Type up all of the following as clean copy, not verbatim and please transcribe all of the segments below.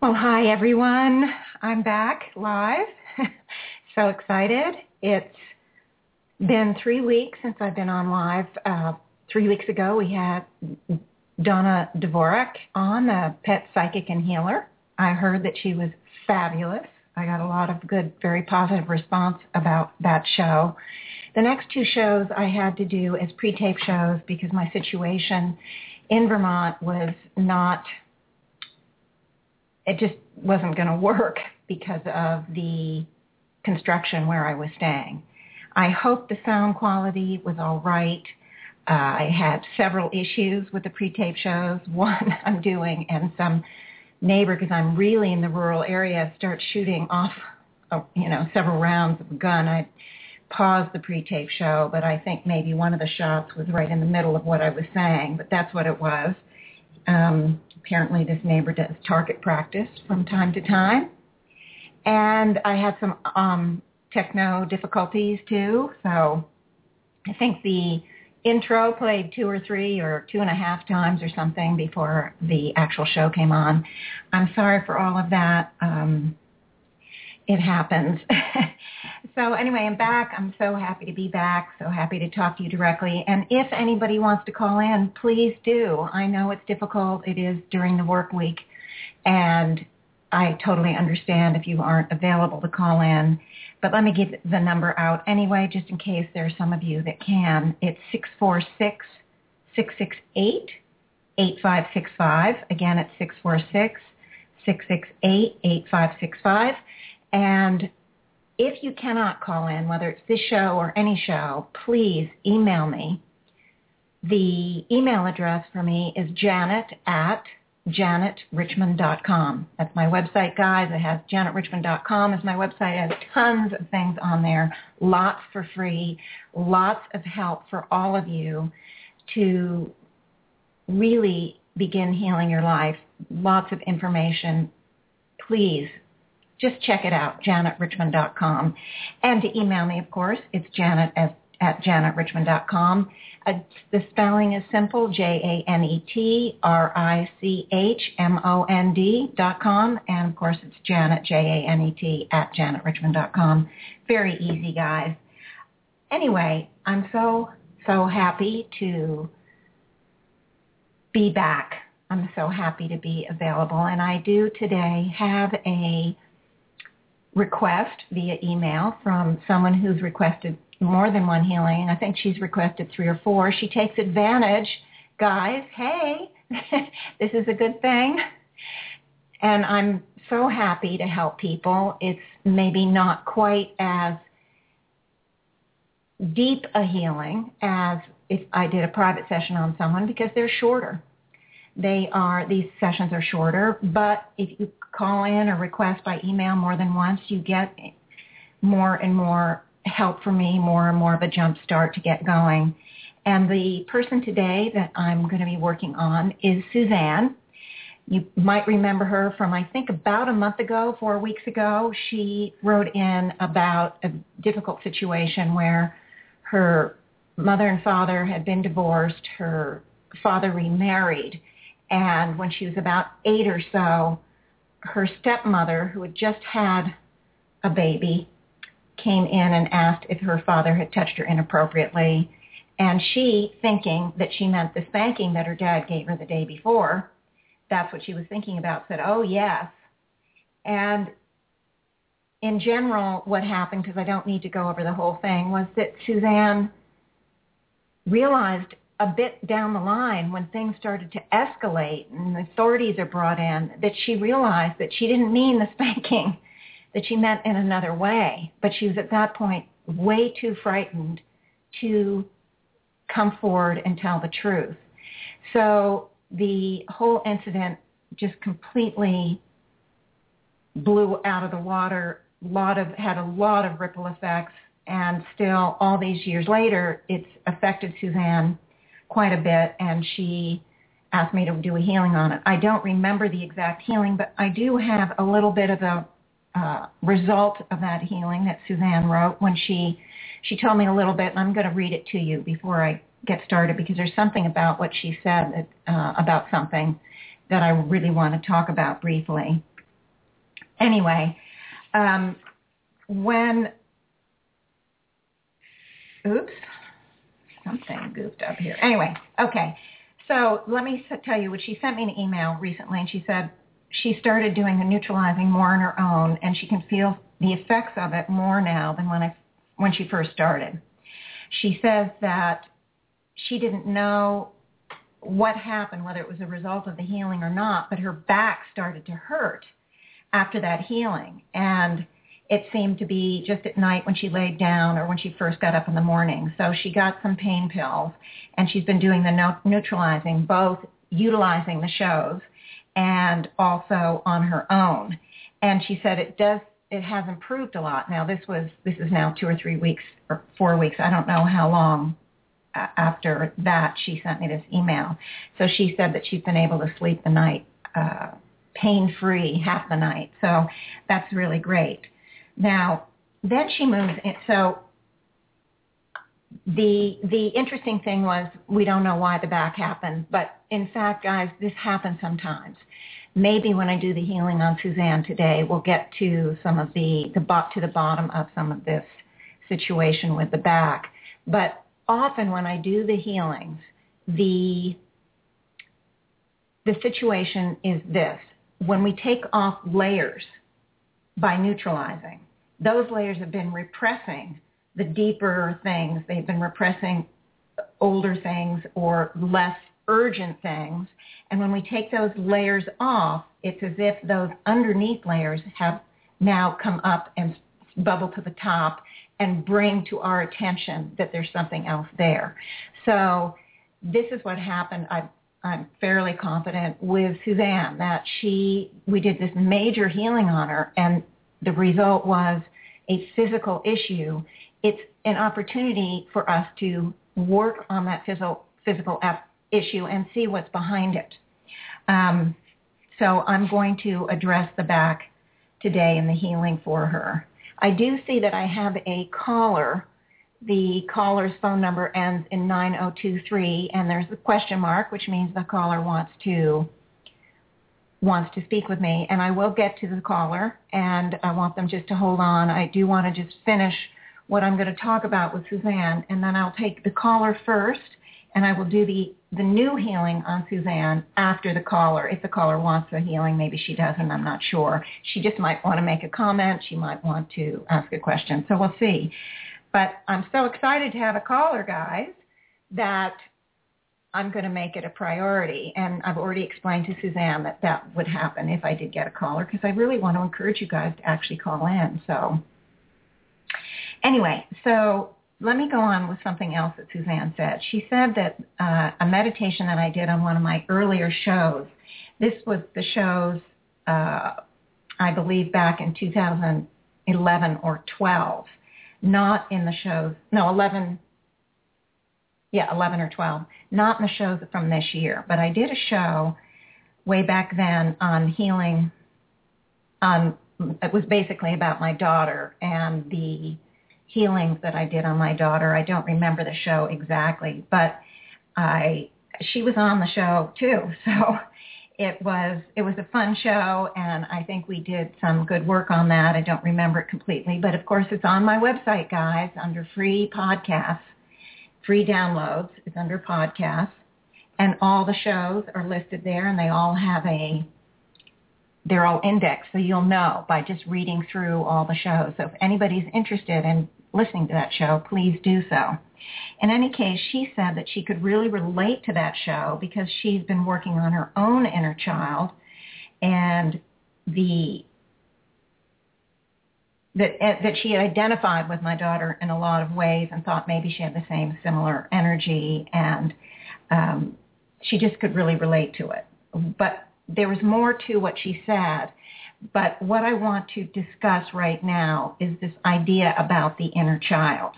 Well, hi, everyone. I'm back live. So excited. It's been 3 weeks since I've been on live. 3 weeks ago, we had Donna Dvorak on, the Pet Psychic and Healer. I heard that she was fabulous. I got a lot of good, very positive response about that show. The next two shows I had to do as pre-tape shows because my situation in Vermont was not... It just wasn't going to work because of the construction where I was staying. I hope the sound quality was all right. I had several issues with the pre-tape shows. One I'm doing, and some neighbor, because I'm really in the rural area, starts shooting off, several rounds of a gun. I paused the pre-tape show, but I think maybe one of the shots was right in the middle of what I was saying, but that's what it was. Apparently this neighbor does target practice from time to time. And I had some techno difficulties too. So I think the intro played two or three or 2.5 times or something before the actual show came on. I'm sorry for all of that. It happens. So anyway, I'm back. I'm so happy to be back, so happy to talk to you directly. And if anybody wants to call in, please do. I know it's difficult. It is during the work week, and I totally understand if you aren't available to call in. But let me give the number out anyway, just in case there are some of you that can. It's 646-668-8565. Again, it's 646-668-8565. And if you cannot call in, whether it's this show or any show, please email me. The email address for me is janet@JanetRichmond.com. That's my website, guys. It has JanetRichmond.com as my website. It has tons of things on there, lots for free, lots of help for all of you to really begin healing your life, lots of information. Please just check it out, JanetRichmond.com. And to email me, of course, it's Janet@JanetRichmond.com. The spelling is simple, Janetrichmond.com. And, of course, it's Janet, Janet, at JanetRichmond.com. Very easy, guys. Anyway, I'm so happy to be back. I'm so happy to be available. And I do today have a request via email from someone who's requested more than one healing. I think she's requested 3 or 4. She takes advantage, guys. Hey, this is a good thing. And I'm so happy to help people. It's maybe not quite as deep a healing as if I did a private session on someone because they're shorter. These sessions are shorter, but if you call in or request by email more than once, you get more and more help from me, more and more of a jump start to get going. And the person today that I'm going to be working on is Suzanne. You might remember her from, I think, about a month ago, 4 weeks ago. She wrote in about a difficult situation where her mother and father had been divorced. Her father remarried. And when she was about 8 or so, her stepmother, who had just had a baby, came in and asked if her father had touched her inappropriately. And she, thinking that she meant the spanking that her dad gave her the day before, that's what she was thinking about, said, oh, yes. And in general, what happened, because I don't need to go over the whole thing, was that Suzanne realized a bit down the line, when things started to escalate and the authorities are brought in, that she realized that she didn't mean the spanking, that she meant in another way. But she was at that point way too frightened to come forward and tell the truth. So the whole incident just completely blew out of the water. Had a lot of ripple effects, and still all these years later, it's affected Suzanne quite a bit, and she asked me to do a healing on it. I don't remember the exact healing, but I do have a little bit of a result of that healing that Suzanne wrote when she told me a little bit, and I'm going to read it to you before I get started, because there's something about what she said about something that I really want to talk about briefly. Anyway, something goofed up here. Anyway, okay. So let me tell you what she sent me an email recently, and she said she started doing the neutralizing more on her own, and she can feel the effects of it more now than when she first started. She says that she didn't know what happened, whether it was a result of the healing or not, but her back started to hurt after that healing, and it seemed to be just at night when she laid down or when she first got up in the morning. So she got some pain pills, and she's been doing the neutralizing, both utilizing the shows and also on her own. And she said it has improved a lot. Now this is now 2 or 3 weeks or 4 weeks, I don't know how long after that she sent me this email. So she said that she's been able to sleep the night pain-free half the night. So that's really great. Now, then she moves in. So the interesting thing was, we don't know why the back happened, but in fact, guys, this happens sometimes. Maybe when I do the healing on Suzanne today, we'll get to some of to the bottom of some of this situation with the back. But often when I do the healings, the situation is this. When we take off layers by neutralizing, those layers have been repressing the deeper things. They've been repressing older things or less urgent things. And when we take those layers off, it's as if those underneath layers have now come up and bubble to the top and bring to our attention that there's something else there. So this is what happened. I'm fairly confident with Suzanne that we did this major healing on her, and the result was a physical issue. It's an opportunity for us to work on that physical issue and see what's behind it. So I'm going to address the back today in the healing for her. I do see that I have a caller. The caller's phone number ends in 9023, and there's the question mark, which means the caller wants to speak with me. And I will get to the caller, and I want them just to hold on. I do want to just finish what I'm going to talk about with Suzanne, and then I'll take the caller first, and I will do the new healing on Suzanne after the caller. If the caller wants a healing, maybe she doesn't, I'm not sure. She just might want to make a comment. She might want to ask a question. So we'll see. But I'm so excited to have a caller, guys, that I'm going to make it a priority. And I've already explained to Suzanne that would happen if I did get a caller, because I really want to encourage you guys to actually call in. So anyway, so let me go on with something else that Suzanne said. She said that a meditation that I did on one of my earlier shows, this was the shows, I believe, back in 2011 or 12. Not in the shows, no, 11 or 12, not in the shows from this year. But I did a show way back then on healing. It was basically about my daughter and the healings that I did on my daughter. I don't remember the show exactly, but she was on the show too. So it was a fun show, and I think we did some good work on that. I don't remember it completely, but of course it's on my website, guys, under free podcasts, free downloads. It's under podcasts, and all the shows are listed there, and they all have they're all indexed, so you'll know by just reading through all the shows. So if anybody's interested in listening to that show, please do so. In any case, she said that she could really relate to that show because she's been working on her own inner child, and that she had identified with my daughter in a lot of ways and thought maybe she had the same similar energy, and she just could really relate to it. But there was more to what she said. But what I want to discuss right now is this idea about the inner child.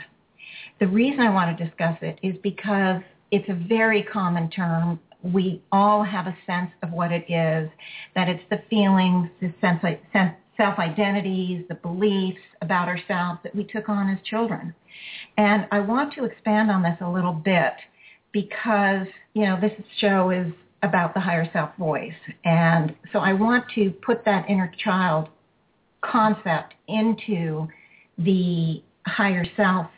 The reason I want to discuss it is because it's a very common term. We all have a sense of what it is, that it's the feelings, the self-identities, the beliefs about ourselves that we took on as children. And I want to expand on this a little bit because, you know, this show is about the higher self voice. And so I want to put that inner child concept into the higher self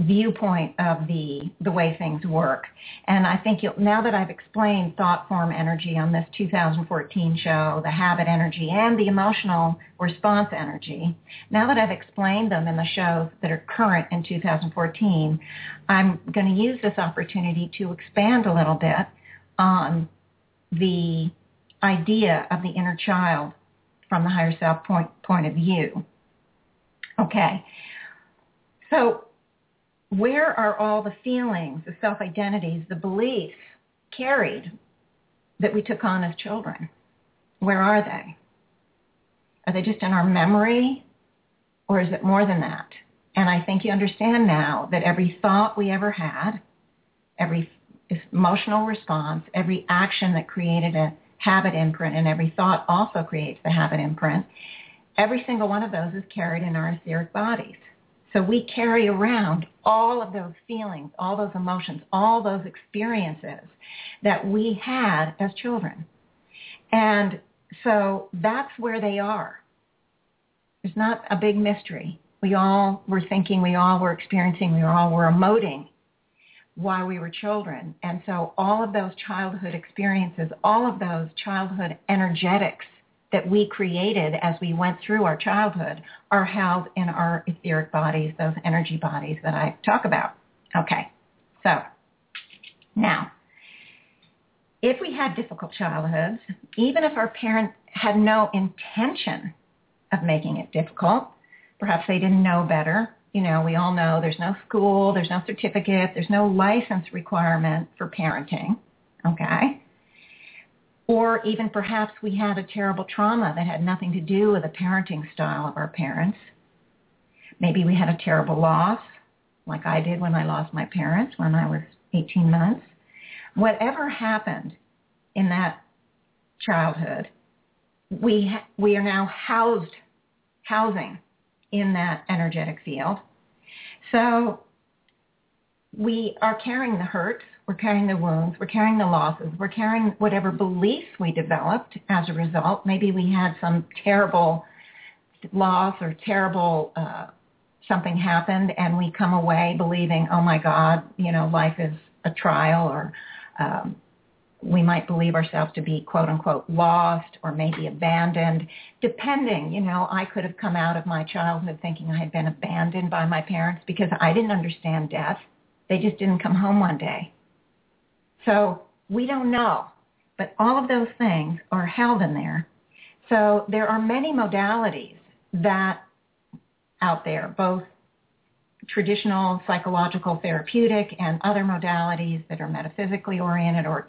viewpoint of the way things work. And I think now that I've explained thought form energy on this 2014 show, the habit energy and the emotional response energy, now that I've explained them in the shows that are current in 2014, I'm going to use this opportunity to expand a little bit on the idea of the inner child from the higher self point of view. Okay. So where are all the feelings, the self-identities, the beliefs carried that we took on as children? Where are they? Are they just in our memory, or is it more than that? And I think you understand now that every thought we ever had, every emotional response, every action that created a habit imprint, and every thought also creates the habit imprint, every single one of those is carried in our etheric bodies. So we carry around all of those feelings, all those emotions, all those experiences that we had as children. And so that's where they are. It's not a big mystery. We all were thinking, we all were experiencing, we all were emoting while we were children. And so all of those childhood experiences, all of those childhood energetics that we created as we went through our childhood are held in our etheric bodies, those energy bodies that I talk about. Okay, so now, if we had difficult childhoods, even if our parents had no intention of making it difficult, perhaps they didn't know better. You know, we all know there's no school, there's no certificate, there's no license requirement for parenting, okay? Or even perhaps we had a terrible trauma that had nothing to do with the parenting style of our parents. Maybe we had a terrible loss, like I did when I lost my parents when I was 18 months. Whatever happened in that childhood, we are now housing in that energetic field. So we are carrying the hurts. We're carrying the wounds, we're carrying the losses, we're carrying whatever beliefs we developed as a result. Maybe we had some terrible loss or terrible something happened, and we come away believing, oh my God, you know, life is a trial, or we might believe ourselves to be quote unquote lost or maybe abandoned, depending, you know, I could have come out of my childhood thinking I had been abandoned by my parents because I didn't understand death. They just didn't come home one day. So we don't know, but all of those things are held in there. So there are many modalities that out there, both traditional psychological therapeutic and other modalities that are metaphysically oriented or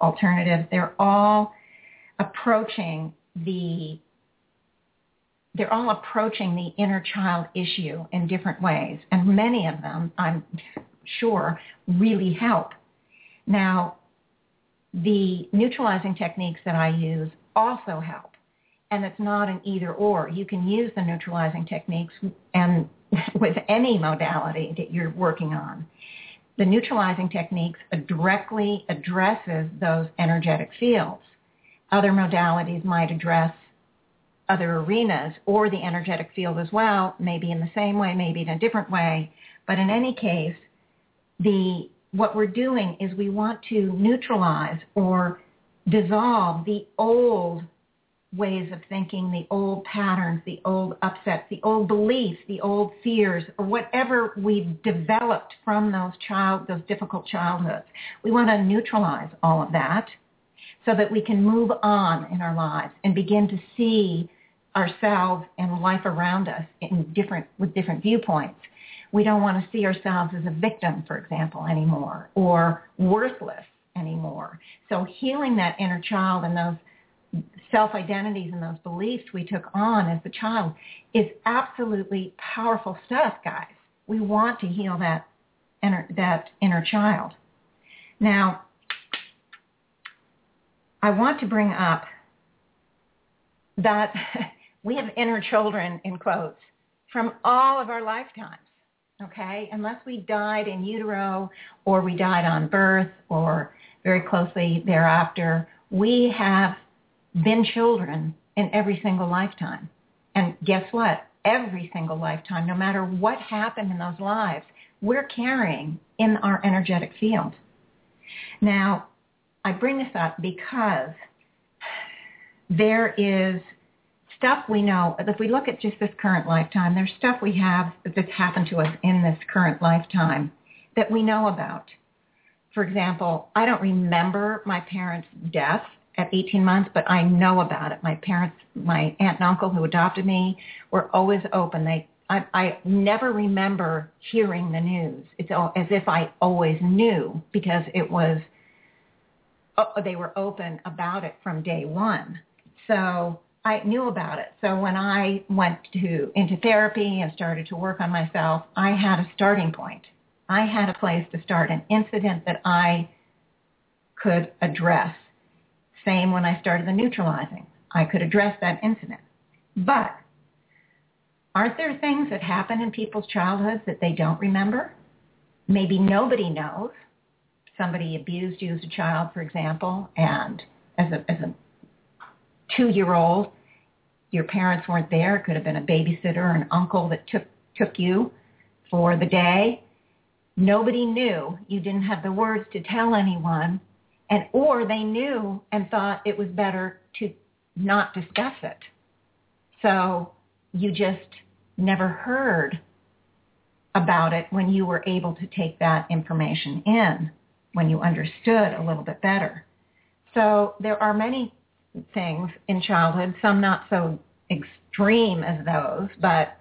alternative. They're all approaching the inner child issue in different ways, and many of them, I'm sure, really help. Now, the neutralizing techniques that I use also help, and it's not an either or. You can use the neutralizing techniques and with any modality that you're working on. The neutralizing techniques directly addresses those energetic fields. Other modalities might address other arenas or the energetic field as well, maybe in the same way, maybe in a different way. But in any case, what we're doing is we want to neutralize or dissolve the old ways of thinking, the old patterns, the old upsets, the old beliefs, the old fears, or whatever we've developed from those difficult childhoods. We want to neutralize all of that so that we can move on in our lives and begin to see ourselves and life around us with different viewpoints. we don't want to see ourselves as a victim, for example, anymore, or worthless anymore. So healing that inner child and those self-identities and those beliefs we took on as the child is absolutely powerful stuff, guys. We want to heal that inner child. Now, I want to bring up that we have inner children, in quotes, from all of our lifetimes, okay? Unless we died in utero or we died on birth or very closely thereafter, we have been children in every single lifetime. And guess what? Every single lifetime, no matter what happened in those lives, we're carrying in our energetic field. Now, I bring this up because there is stuff we know. If we look at just this current lifetime, there's stuff we have that's happened to us in this current lifetime that we know about. For example, I don't remember my parents' death at 18 months, but I know about it. My parents, my aunt and uncle who adopted me, were always open. I never remember hearing the news. It's as if I always knew because it was, they were open about it from day one. So I knew about it. So when I went into therapy and started to work on myself, I had a starting point. I had a place to start, an incident that I could address. Same when I started the neutralizing. I could address that incident. But aren't there things that happen in people's childhoods that they don't remember? Maybe nobody knows. Somebody abused you as a child, for example, and as a 2-year-old, your parents weren't there. It could have been a babysitter or an uncle that took you for the day. Nobody knew. You didn't have the words to tell anyone, or they knew and thought it was better to not discuss it. So you just never heard about it when you were able to take that information in, when you understood a little bit better. So there are many things in childhood, some not so extreme as those, but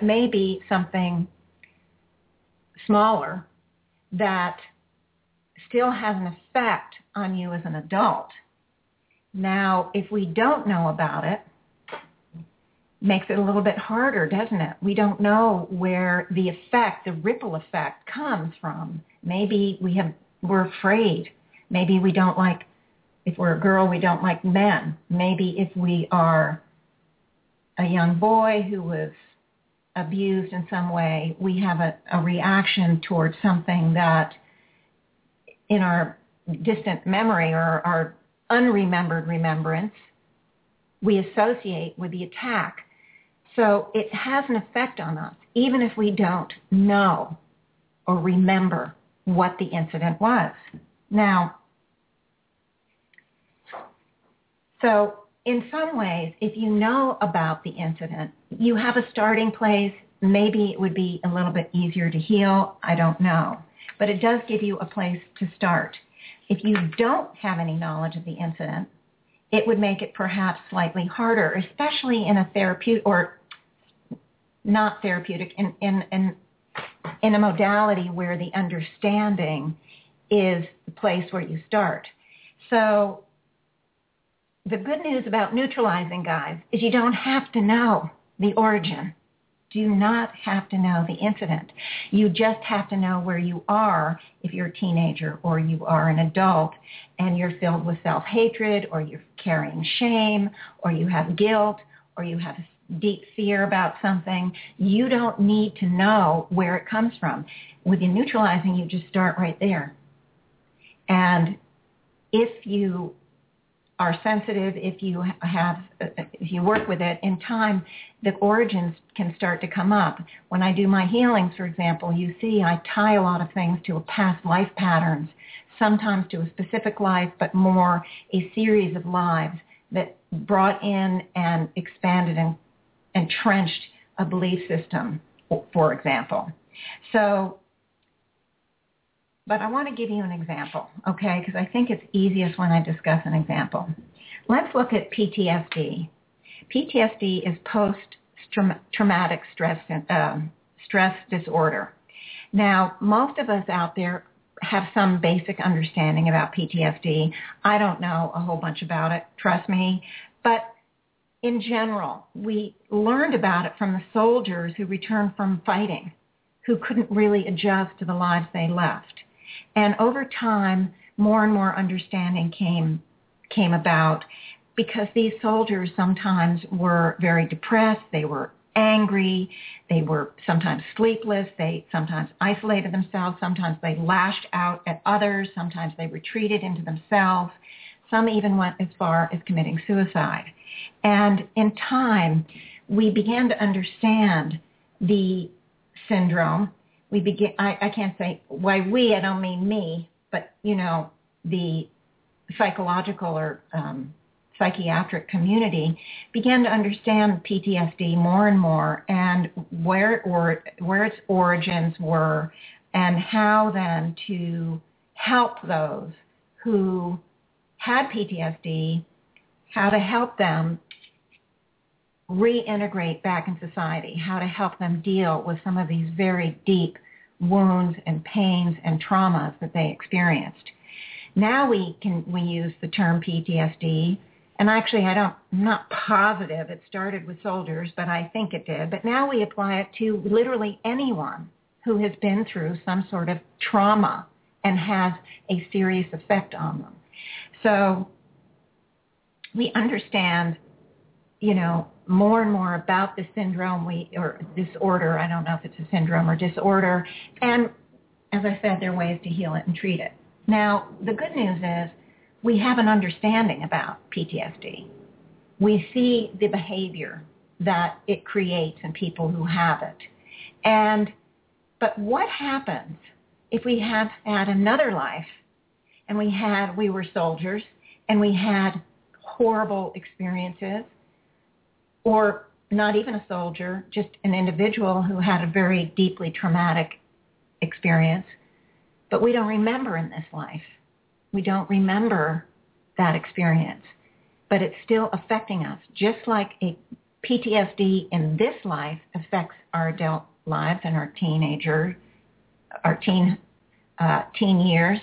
maybe something smaller that still has an effect on you as an adult. Now, if we don't know about it, makes it a little bit harder, doesn't it? We don't know where the effect, the ripple effect, comes from. Maybe we're afraid. Maybe we don't like, if we're a girl, we don't like men. Maybe if we are a young boy who was abused in some way, we have a reaction towards something that in our distant memory or our unremembered remembrance, we associate with the attack. So it has an effect on us, even if we don't know or remember what the incident was. Now, so in some ways, if you know about the incident, you have a starting place. Maybe it would be a little bit easier to heal. I don't know. But it does give you a place to start. If you don't have any knowledge of the incident, it would make it perhaps slightly harder, especially in a therapeutic, or not therapeutic, in a modality where the understanding is the place where you start. So the good news about neutralizing, guys, is you don't have to know the origin. Do not have to know the incident. You just have to know where you are if you're a teenager or you are an adult and you're filled with self-hatred or you're carrying shame or you have guilt or you have deep fear about something. You don't need to know where it comes from. With the neutralizing, you just start right there. And if you are sensitive, if you work with it in time, the origins can start to come up. When I do my healings, for example, you see I tie a lot of things to a past life patterns, sometimes to a specific life, but more a series of lives that brought in and expanded and entrenched a belief system, for example. So, but I want to give you an example, okay, because I think it's easiest when I discuss an example. Let's look at PTSD. PTSD is post-traumatic stress stress disorder. Now, most of us out there have some basic understanding about PTSD. I don't know a whole bunch about it, trust me. But in general, we learned about it from the soldiers who returned from fighting, who couldn't really adjust to the lives they left. And over time, more and more understanding came about because these soldiers sometimes were very depressed, they were angry, they were sometimes sleepless, they sometimes isolated themselves, sometimes they lashed out at others, sometimes they retreated into themselves. Some even went as far as committing suicide. And in time, we began to understand the syndrome. I can't say why we, I don't mean me, but, you know, the psychological or psychiatric community began to understand PTSD more and more, and where its origins were, and how then to help those who had PTSD, how to help them reintegrate back in society, how to help them deal with some of these very deep wounds and pains and traumas that they experienced. Now we use the term PTSD. And actually, I'm not positive it started with soldiers, but I think it did. But now we apply it to literally anyone who has been through some sort of trauma and has a serious effect on them. So we understand, you know, more and more about the syndrome or disorder. I don't know if it's a syndrome or disorder. And as I said, there are ways to heal it and treat it. Now, the good news is, we have an understanding about PTSD. We see the behavior that it creates in people who have it. But what happens if we have had another life and we were soldiers and we had horrible experiences, or not even a soldier, just an individual who had a very deeply traumatic experience, but we don't remember in this life. We don't remember that experience, but it's still affecting us, just like a PTSD in this life affects our adult lives and our teen years.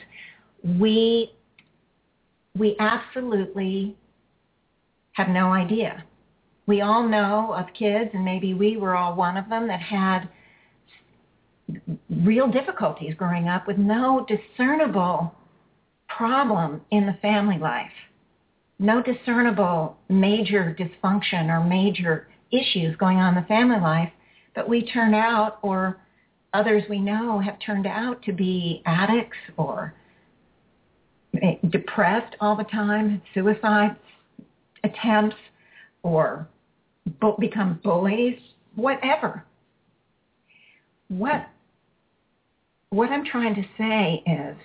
We absolutely have no idea. We all know of kids, and maybe we were all one of them, that had real difficulties growing up with no discernible problem in the family life, no discernible major dysfunction or major issues going on in the family life, but we turn out, or others we know have turned out to be addicts or depressed all the time, suicide attempts, or become bullies, whatever. What I'm trying to say is,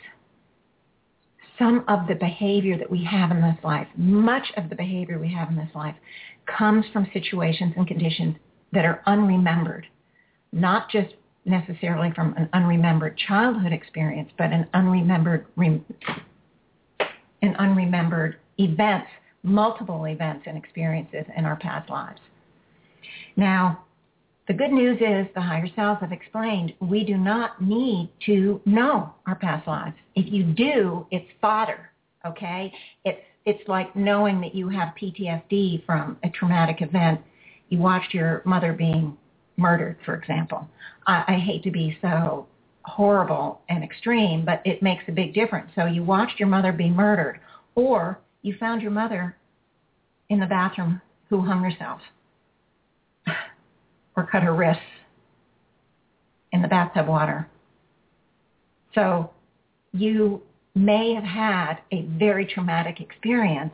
some of the behavior that we have in this life, much of the behavior we have in this life, comes from situations and conditions that are unremembered, not just necessarily from an unremembered childhood experience, but an unremembered events, multiple events and experiences in our past lives. Now, the good news is, the higher selves have explained, we do not need to know our past lives. If you do, it's fodder, okay? It's like knowing that you have PTSD from a traumatic event. You watched your mother being murdered, for example. I hate to be so horrible and extreme, but it makes a big difference. So you watched your mother be murdered, or you found your mother in the bathroom who hung herself. Or cut her wrists in the bathtub water. So you may have had a very traumatic experience,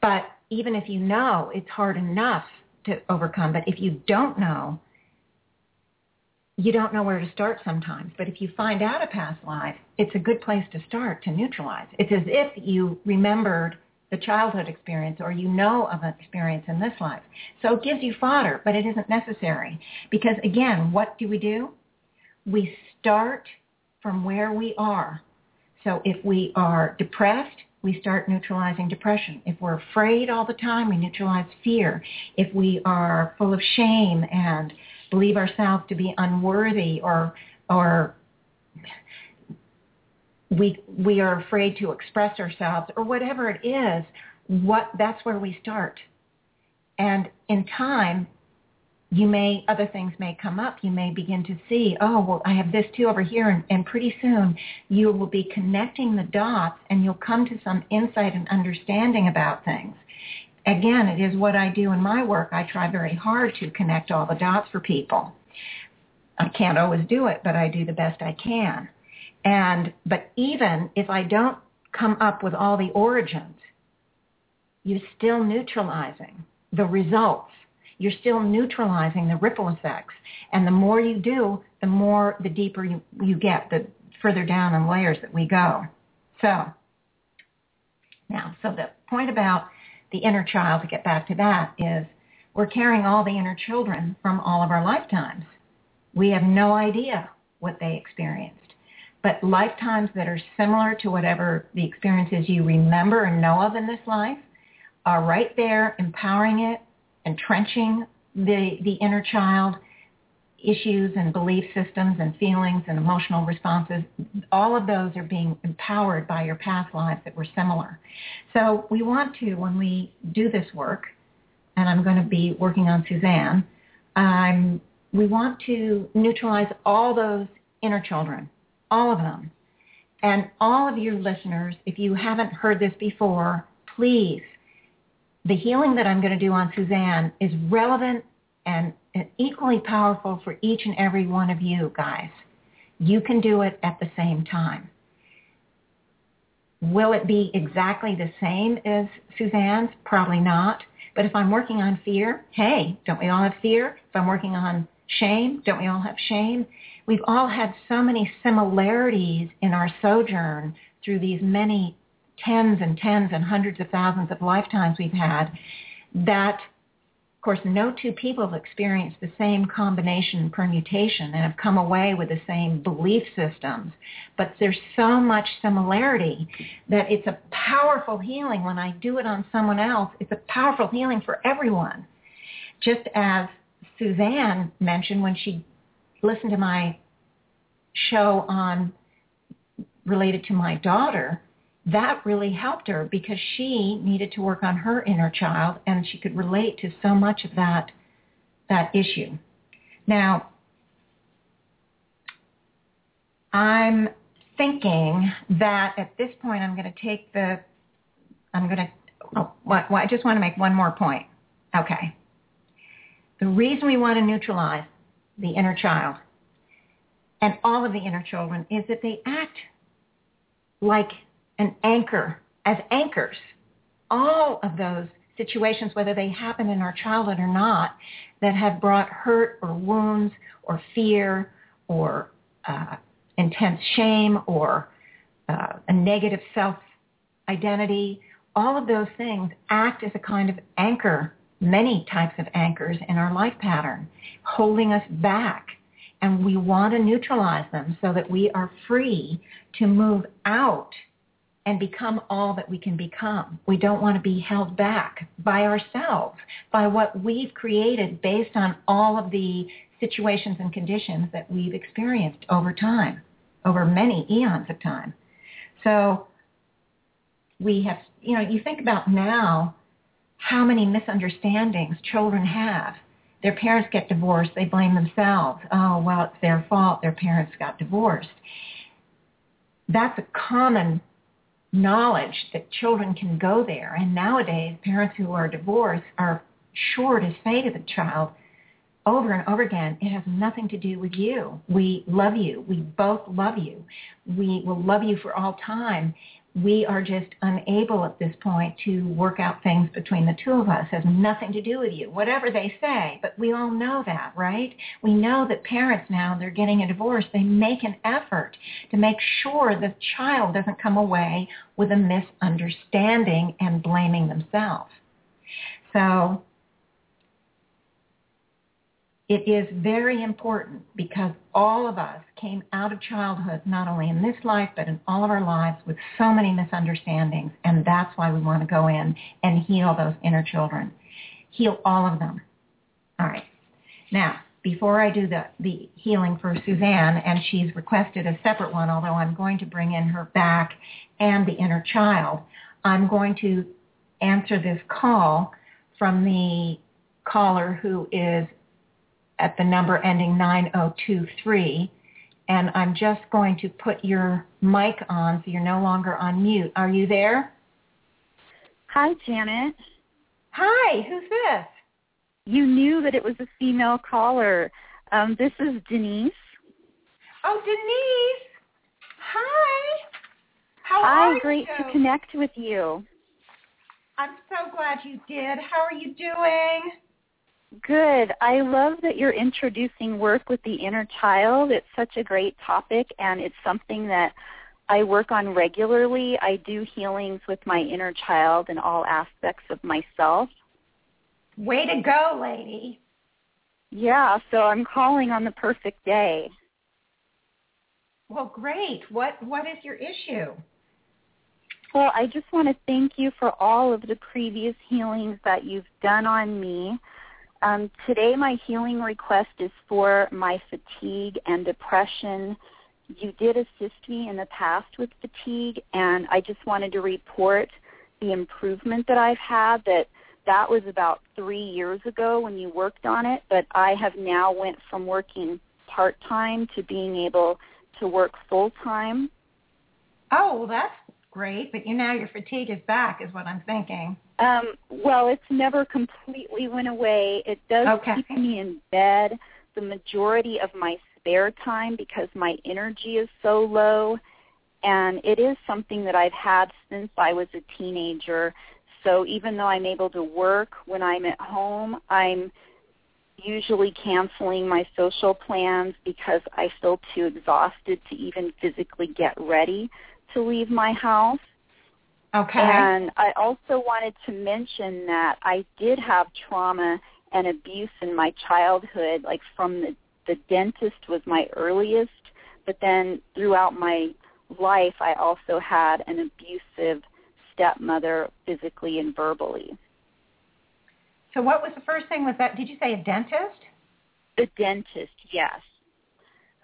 but even if you know, it's hard enough to overcome. But if you don't know, you don't know where to start sometimes. But if you find out a past life, it's a good place to start to neutralize. It's as if you remembered the childhood experience, or you know of an experience in this life. So it gives you fodder, but it isn't necessary. Because again, what do? We start from where we are. So if we are depressed, we start neutralizing depression. If we're afraid all the time, we neutralize fear. If we are full of shame and believe ourselves to be unworthy, or we are afraid to express ourselves, or whatever it is, that's where we start. And in time, other things may come up. You may begin to see, I have this too over here. And pretty soon you will be connecting the dots, and you'll come to some insight and understanding about things. Again, it is what I do in my work. I try very hard to connect all the dots for people. I can't always do it, but I do the best I can. But even if I don't come up with all the origins, you're still neutralizing the results. You're still neutralizing the ripple effects. And the more you do, the deeper you get, the further down in layers that we go. So the point about the inner child, to get back to that, is we're carrying all the inner children from all of our lifetimes. We have no idea what they experienced. But lifetimes that are similar to whatever the experiences you remember and know of in this life are right there, empowering it, entrenching the inner child issues and belief systems and feelings and emotional responses. All of those are being empowered by your past lives that were similar. So we want to, when we do this work, and I'm going to be working on Suzanne, we want to neutralize all those inner children, all of them. And all of you listeners, if you haven't heard this before, please, the healing that I'm going to do on Suzanne is relevant and equally powerful for each and every one of you guys. You can do it at the same time. Will it be exactly the same as Suzanne's? Probably not. But if I'm working on fear, hey, don't we all have fear? If I'm working on shame, don't we all have shame? We've all had so many similarities in our sojourn through these many tens and tens and hundreds of thousands of lifetimes we've had, that, of course, no two people have experienced the same combination and permutation and have come away with the same belief systems. But there's so much similarity that it's a powerful healing. When I do it on someone else, it's a powerful healing for everyone. Just as Suzanne mentioned when she listened to my show related to my daughter, that really helped her because she needed to work on her inner child, and she could relate to so much of that issue. Now, I'm thinking that at this point I'm going to take the, I just want to make one more point. Okay. The reason we want to neutralize the inner child and all of the inner children is that they act like an anchor, as anchors. All of those situations, whether they happen in our childhood or not, that have brought hurt or wounds or fear or intense shame or a negative self-identity, all of those things act as a kind of anchor, many types of anchors in our life pattern, holding us back. And we want to neutralize them so that we are free to move out and become all that we can become. We don't want to be held back by ourselves, by what we've created based on all of the situations and conditions that we've experienced over time, over many eons of time. So we have, you think about now how many misunderstandings children have. Their parents get divorced, they blame themselves. Oh, well, it's their fault, their parents got divorced. That's a common knowledge that children can go there, and nowadays parents who are divorced are sure to say to the child over and over again, it has nothing to do with you. We love you. We both love you. We will love you for all time. We are just unable at this point to work out things between the two of us. It has nothing to do with you, whatever they say. But we all know that, right? We know that parents now, they're getting a divorce, they make an effort to make sure the child doesn't come away with a misunderstanding and blaming themselves. So it is very important, because all of us came out of childhood, not only in this life, but in all of our lives, with so many misunderstandings. And that's why we want to go in and heal those inner children. Heal all of them. All right. Now, before I do the healing for Suzanne, and she's requested a separate one, although I'm going to bring in her back and the inner child, I'm going to answer this call from the caller who is at the number ending 9023, and I'm just going to put your mic on so you're no longer on mute. Are you there? Hi, Janet. Hi, who's this? You knew that it was a female caller. This is Denise. Oh, Denise. Hi. How are you? Hi, great to connect with you. I'm so glad you did. How are you doing? Good. I love that you're introducing work with the inner child. It's such a great topic, and it's something that I work on regularly. I do healings with my inner child in all aspects of myself. Way to go, lady. Yeah, so I'm calling on the perfect day. Well, great. What is your issue? Well, I just want to thank you for all of the previous healings that you've done on me. Today my healing request is for my fatigue and depression. You did assist me in the past with fatigue, and I just wanted to report the improvement that I've had. That was about 3 years ago when you worked on it, but I have now went from working part-time to being able to work full-time. Oh, well, that's great, but now your fatigue is back is what I'm thinking. Well, it's never completely went away. It does keep me in bed the majority of my spare time because my energy is so low, and it is something that I've had since I was a teenager. So even though I'm able to work when I'm at home, I'm usually canceling my social plans because I feel too exhausted to even physically get ready to leave my house. Okay. And I also wanted to mention that I did have trauma and abuse in my childhood, like from the dentist was my earliest, but then throughout my life I also had an abusive stepmother, physically and verbally. So what was the first thing with that? Did you say a dentist? The dentist, yes.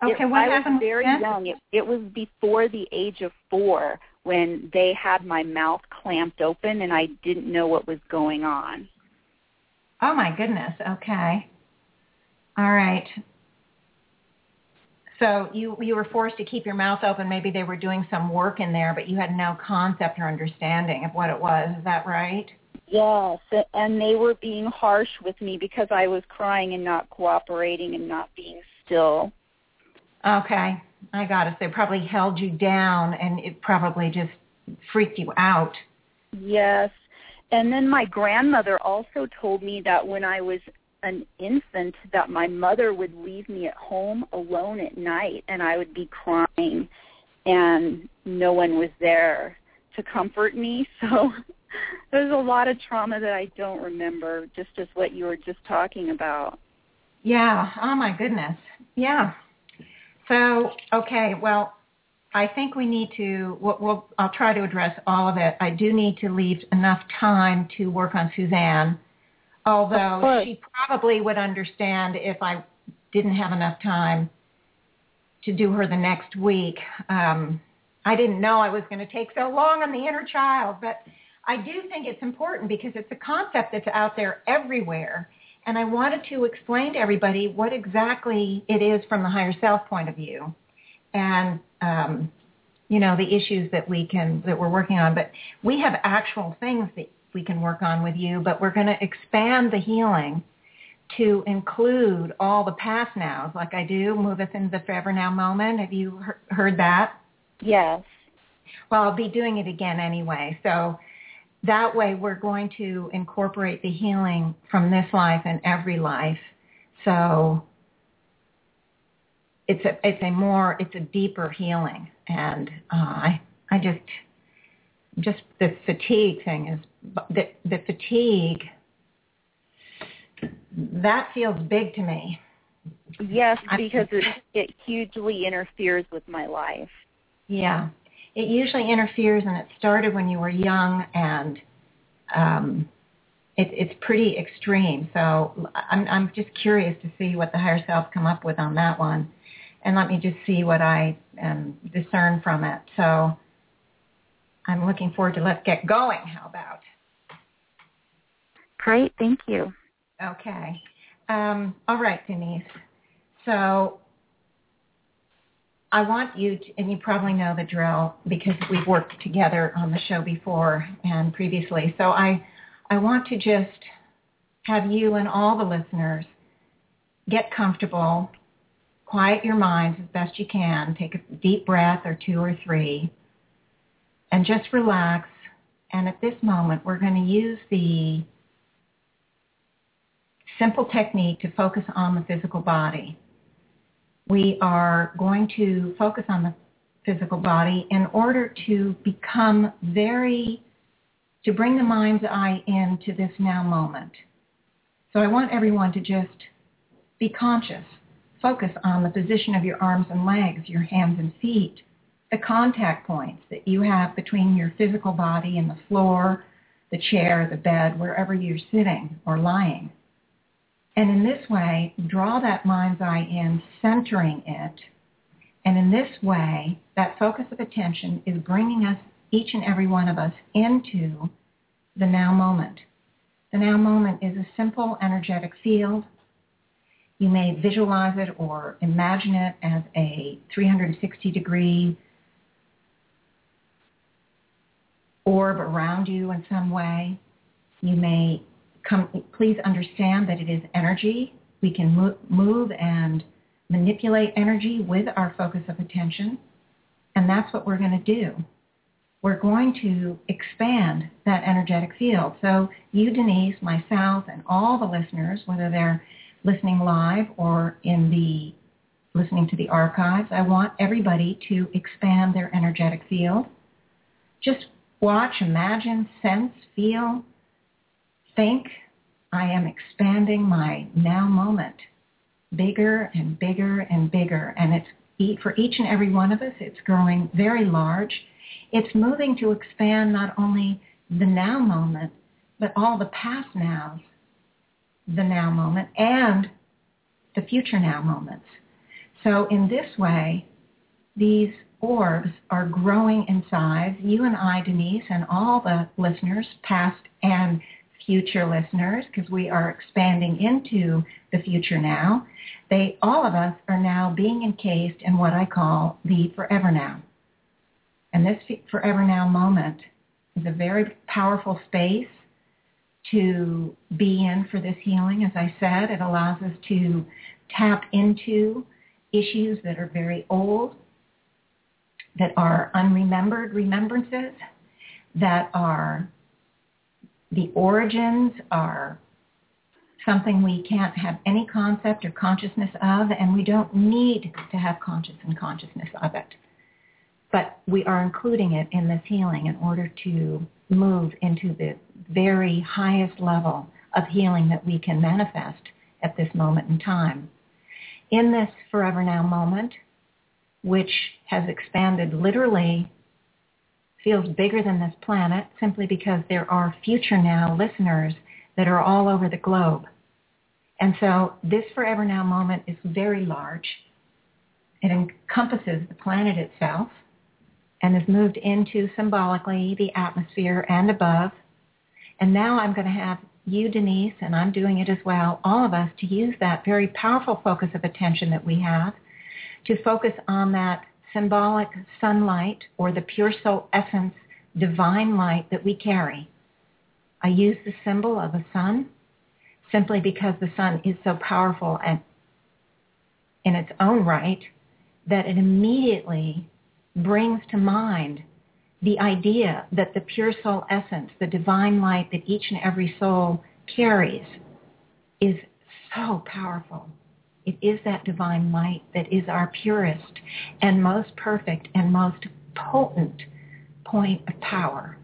Okay, what happened? I was very young. It was before the age of 4 when they had my mouth clamped open and I didn't know what was going on. Oh, my goodness. Okay. All right. So you were forced to keep your mouth open. Maybe they were doing some work in there, but you had no concept or understanding of what it was. Is that right? Yes, and they were being harsh with me because I was crying and not cooperating and not being still. Okay, I got it. They probably held you down, and it probably just freaked you out. Yes, and then my grandmother also told me that when I was an infant that my mother would leave me at home alone at night, and I would be crying, and no one was there to comfort me. So there's a lot of trauma that I don't remember, just as what you were just talking about. Yeah. Oh, my goodness. Yeah. So, okay, well, I think we need to, I'll try to address all of it. I do need to leave enough time to work on Suzanne. Although she probably would understand if I didn't have enough time to do her the next week. I didn't know I was going to take so long on the inner child, but I do think it's important because it's a concept that's out there everywhere, and I wanted to explain to everybody what exactly it is from the higher self point of view and, the issues that we're working on. But we have actual things that we can work on with you, but we're going to expand the healing to include all the past nows, like I do, move us into the forever now moment. Have you heard that? Yes. Well, I'll be doing it again anyway. So that way we're going to incorporate the healing from this life and every life. So it's a deeper healing. And I just the fatigue thing is, the fatigue, that feels big to me. Yes, because it hugely interferes with my life. Yeah, it usually interferes, and it started when you were young, and it's pretty extreme. So I'm just curious to see what the higher self come up with on that one, and let me just see what I discern from it. So I'm looking forward to let's get going. How about? Great, thank you. Okay. All right, Denise. So I want you to, and you probably know the drill because we've worked together on the show before and previously. So I want to just have you and all the listeners get comfortable, quiet your minds as best you can, take a deep breath or two or three, and just relax. And at this moment, we're going to use the simple technique to focus on the physical body. We are going to focus on the physical body in order to become to bring the mind's eye into this now moment. So I want everyone to just be conscious. Focus on the position of your arms and legs, your hands and feet, the contact points that you have between your physical body and the floor, the chair, the bed, wherever you're sitting or lying. And in this way, draw that mind's eye in, centering it. And in this way, that focus of attention is bringing us, each and every one of us, into the now moment. The now moment is a simple energetic field. You may visualize it or imagine it as a 360-degree orb around you in some way. You may please understand that it is energy. We can move and manipulate energy with our focus of attention, and that's what we're going to do. We're going to expand that energetic field. So you, Denise, myself, and all the listeners, whether they're listening live or listening to the archives, I want everybody to expand their energetic field. Just watch, imagine, sense, feel, think, I am expanding my now moment bigger and bigger and bigger. And it's for each and every one of us, it's growing very large. It's moving to expand not only the now moment, but all the past nows, the now moment, and the future now moments. So in this way, these orbs are growing in size. You and I, Denise, and all the listeners, past and future listeners, because we are expanding into the future now, all of us are now being encased in what I call the forever now. And this forever now moment is a very powerful space to be in for this healing. As I said, it allows us to tap into issues that are very old, that are unremembered remembrances, that are the origins are something we can't have any concept or consciousness of, and we don't need to have consciousness of it. But we are including it in this healing in order to move into the very highest level of healing that we can manifest at this moment in time. In this forever now moment, which has expanded literally, feels bigger than this planet simply because there are future now listeners that are all over the globe. And so this forever now moment is very large. It encompasses the planet itself, and is moved into symbolically the atmosphere and above. And now I'm going to have you, Denise, and I'm doing it as well, all of us, to use that very powerful focus of attention that we have to focus on that symbolic sunlight or the pure soul essence, divine light that we carry. I use the symbol of a sun simply because the sun is so powerful and in its own right that it immediately brings to mind the idea that the pure soul essence, the divine light that each and every soul carries, is so powerful. It is that divine light that is our purest and most perfect and most potent point of power.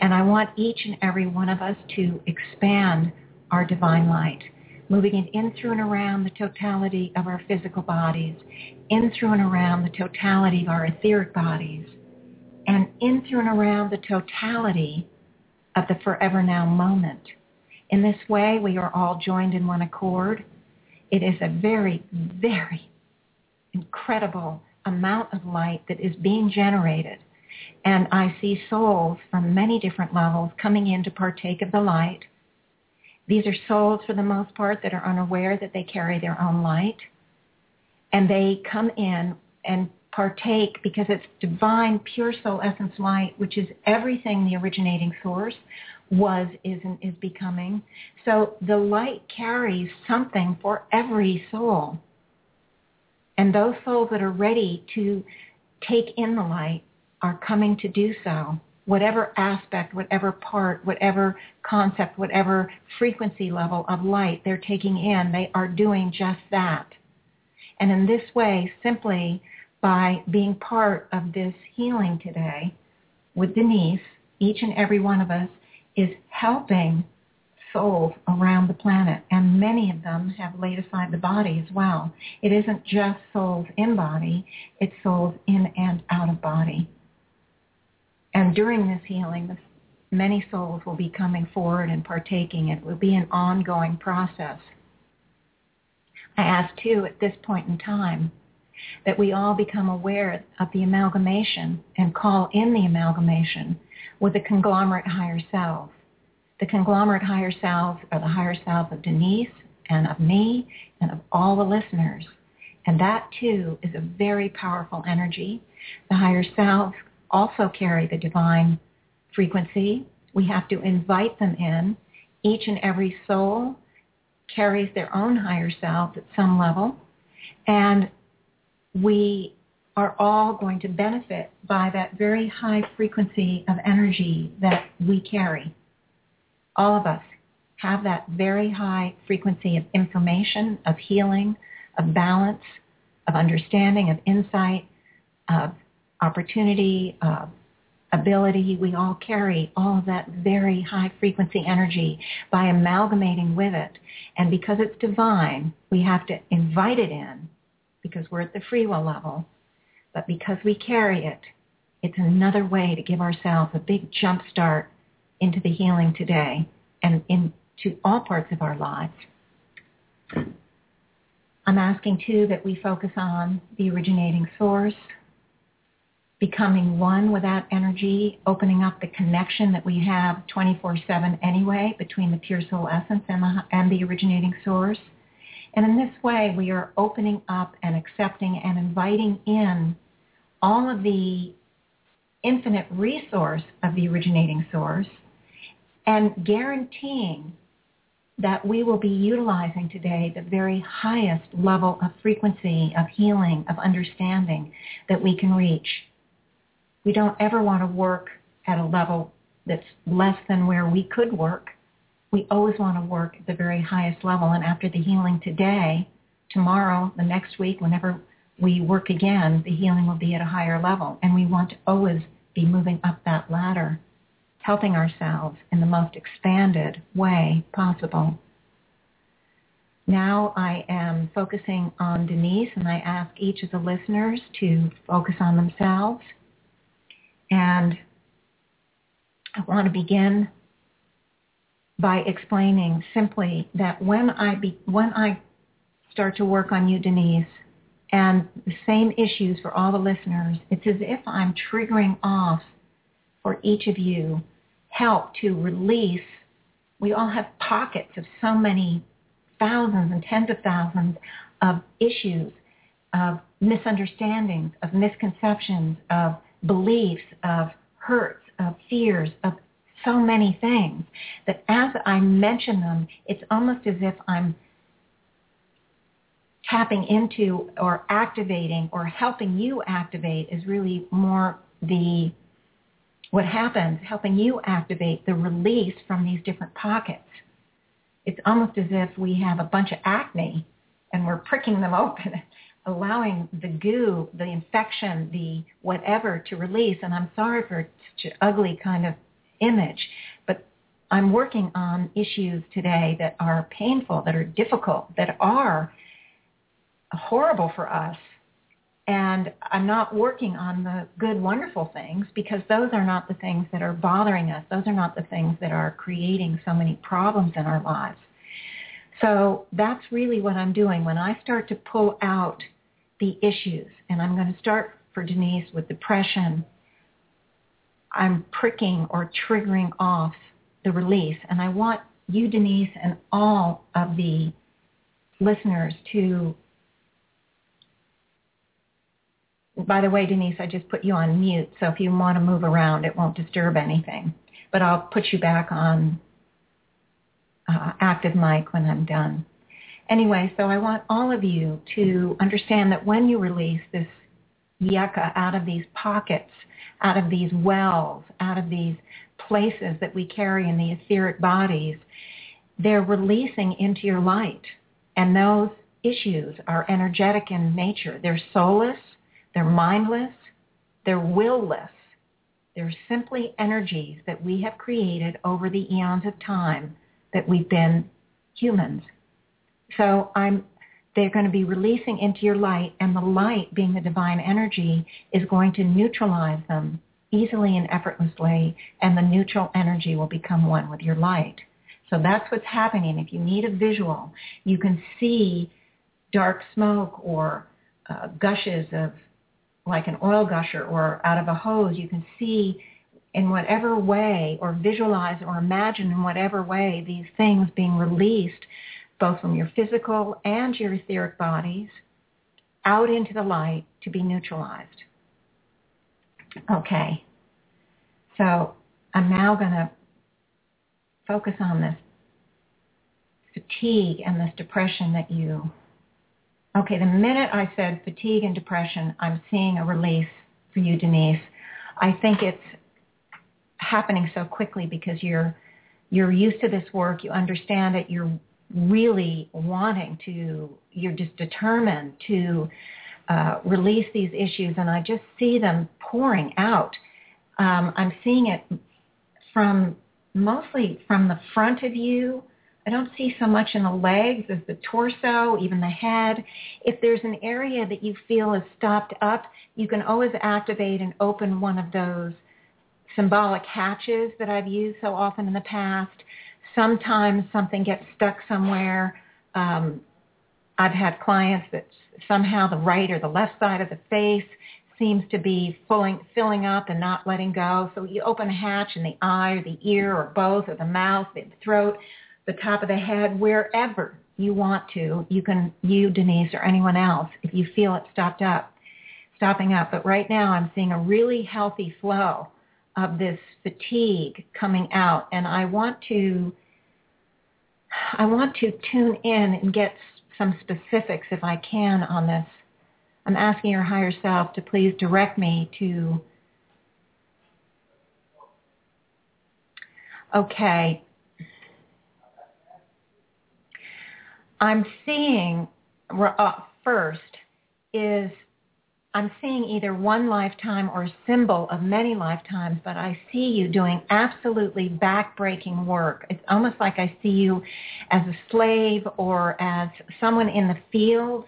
And I want each and every one of us to expand our divine light, moving it in through and around the totality of our physical bodies, in through and around the totality of our etheric bodies, and in through and around the totality of the forever now moment. In this way, we are all joined in one accord. It is a very, very incredible amount of light that is being generated. And I see souls from many different levels coming in to partake of the light. These are souls, for the most part, that are unaware that they carry their own light. And they come in and partake because it's divine, pure soul essence light, which is everything the originating source was, is, and is becoming. So the light carries something for every soul. And those souls that are ready to take in the light are coming to do so, whatever aspect, whatever part, whatever concept, whatever frequency level of light they're taking in, they are doing just that. And in this way, simply by being part of this healing today with Denise, each and every one of us is helping souls around the planet, and many of them have laid aside the body as well. It isn't just souls in body, it's souls in and out of body. And during this healing, many souls will be coming forward and partaking. It will be an ongoing process. I ask, too, at this point in time, that we all become aware of the amalgamation and call in the amalgamation with the conglomerate higher self. The conglomerate higher selves are the higher self of Denise and of me and of all the listeners. And that, too, is a very powerful energy. The higher selves also carry the divine frequency. We have to invite them in. Each and every soul carries their own higher selves at some level. And we are all going to benefit by that very high frequency of energy that we carry. All of us have that very high frequency of information, of healing, of balance, of understanding, of insight, of opportunity, of ability. We all carry all of that very high frequency energy by amalgamating with it. And because it's divine, we have to invite it in because we're at the free will level. But because we carry it, it's another way to give ourselves a big jump start into the healing today and into all parts of our lives. I'm asking, too, that we focus on the originating source, becoming one with that energy, opening up the connection that we have 24/7 anyway between the pure soul essence and the originating source. And in this way, we are opening up and accepting and inviting in all of the infinite resource of the originating source and guaranteeing that we will be utilizing today the very highest level of frequency, of healing, of understanding that we can reach. We don't ever want to work at a level that's less than where we could work. We always want to work at the very highest level. And after the healing today, tomorrow, the next week, whenever we work again, the healing will be at a higher level. And we want to always be moving up that ladder, helping ourselves in the most expanded way possible. Now I am focusing on Denise, and I ask each of the listeners to focus on themselves. And I want to begin by explaining simply that when I start to work on you, Denise, and the same issues for all the listeners, it's as if I'm triggering off for each of you help to release. We all have pockets of so many thousands and tens of thousands of issues, of misunderstandings, of misconceptions, of beliefs, of hurts, of fears, of so many things that as I mention them, it's almost as if I'm tapping into or activating or helping you activate is really more the what happens, helping you activate the release from these different pockets. It's almost as if we have a bunch of acne and we're pricking them open, allowing the goo, the infection, the whatever to release. And I'm sorry for such an ugly kind of image, but I'm working on issues today that are painful, that are difficult, that are horrible for us, And I'm not working on the good, wonderful things, because those are not the things that are bothering us. Those are not the things that are creating so many problems in our lives. So that's really what I'm doing. When I start to pull out the issues, and I'm going to start for Denise with depression, I'm pricking or triggering off the release. And I want you, Denise, and all of the listeners to... By the way, Denise, I just put you on mute, so if you want to move around, it won't disturb anything. But I'll put you back on active mic when I'm done. Anyway, so I want all of you to understand that when you release this yucca out of these pockets, out of these wells, out of these places that we carry in the etheric bodies, they're releasing into your light. And those issues are energetic in nature. They're soulless. They're mindless, they're willless, they're simply energies that we have created over the eons of time that we've been humans. So they're going to be releasing into your light, and the light, being the divine energy, is going to neutralize them easily and effortlessly, and the neutral energy will become one with your light. So that's what's happening. If you need a visual, you can see dark smoke or gushes of, like an oil gusher or out of a hose. You can see in whatever way, or visualize or imagine in whatever way, these things being released both from your physical and your etheric bodies out into the light to be neutralized. Okay, so I'm now going to focus on this fatigue and this depression that you... Okay, the minute I said fatigue and depression, I'm seeing a release for you, Denise. I think it's happening so quickly because you're used to this work. You understand it. You're really wanting to, you're just determined to release these issues, and I just see them pouring out. I'm seeing it mostly from the front of you. I don't see so much in the legs as the torso, even the head. If there's an area that you feel is stopped up, you can always activate and open one of those symbolic hatches that I've used so often in the past. Sometimes something gets stuck somewhere. I've had clients that somehow the right or the left side of the face seems to be filling up and not letting go. So you open a hatch in the eye or the ear or both or the mouth, the throat, the top of the head, wherever you want to, you can, you, Denise, or anyone else, if you feel it stopping up. But right now I'm seeing a really healthy flow of this fatigue coming out. And I want to tune in and get some specifics if I can on this. I'm asking your higher self to please direct me to, okay, I'm seeing first is I'm seeing either one lifetime or a symbol of many lifetimes, but I see you doing absolutely back-breaking work. It's almost like I see you as a slave or as someone in the fields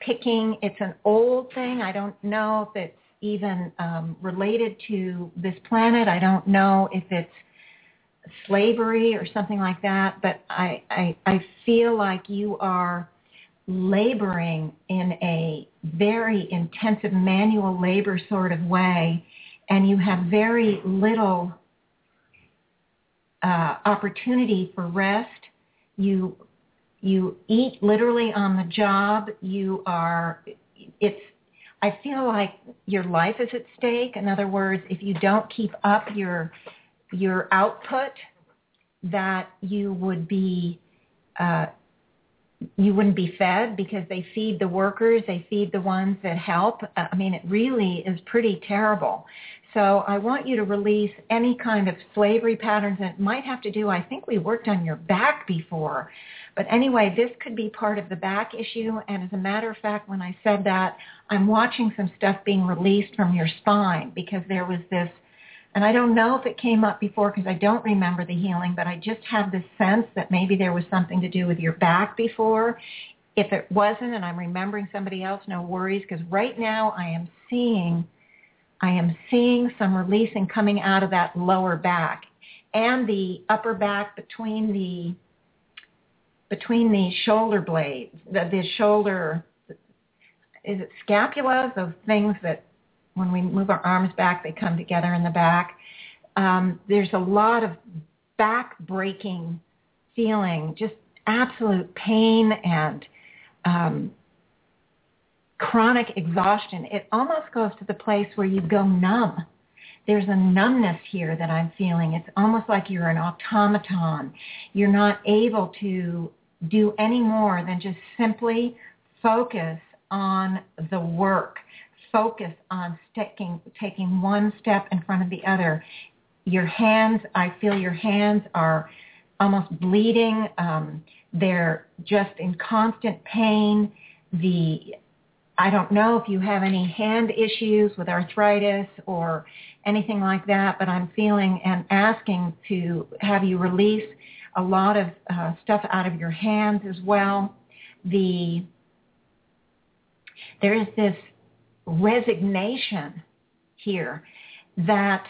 picking. It's an old thing. I don't know if it's even related to this planet. I don't know if it's slavery or something like that, but I feel like you are laboring in a very intensive manual labor sort of way, and you have very little opportunity for rest. You eat literally on the job. I feel like your life is at stake. In other words, if you don't keep up your output, that you wouldn't be fed, because they feed the workers, they feed the ones that help. I mean, it really is pretty terrible. So I want you to release any kind of slavery patterns that might have to do, I think we worked on your back before. But anyway, this could be part of the back issue. And as a matter of fact, when I said that, I'm watching some stuff being released from your spine, because there was this, and I don't know if it came up before because I don't remember the healing, but I just have this sense that maybe there was something to do with your back before. If it wasn't and I'm remembering somebody else, no worries, because right now I am seeing some releasing coming out of that lower back and the upper back between the shoulder blades, the shoulder, is it scapula? Those things that when we move our arms back, they come together in the back. There's a lot of back-breaking feeling, just absolute pain and chronic exhaustion. It almost goes to the place where you go numb. There's a numbness here that I'm feeling. It's almost like you're an automaton. You're not able to do any more than just simply focus on the work, focus on taking one step in front of the other. Your hands, I feel your hands are almost bleeding. They're just in constant pain. I don't know if you have any hand issues with arthritis or anything like that, but I'm feeling and asking to have you release a lot of stuff out of your hands as well. There is this resignation here that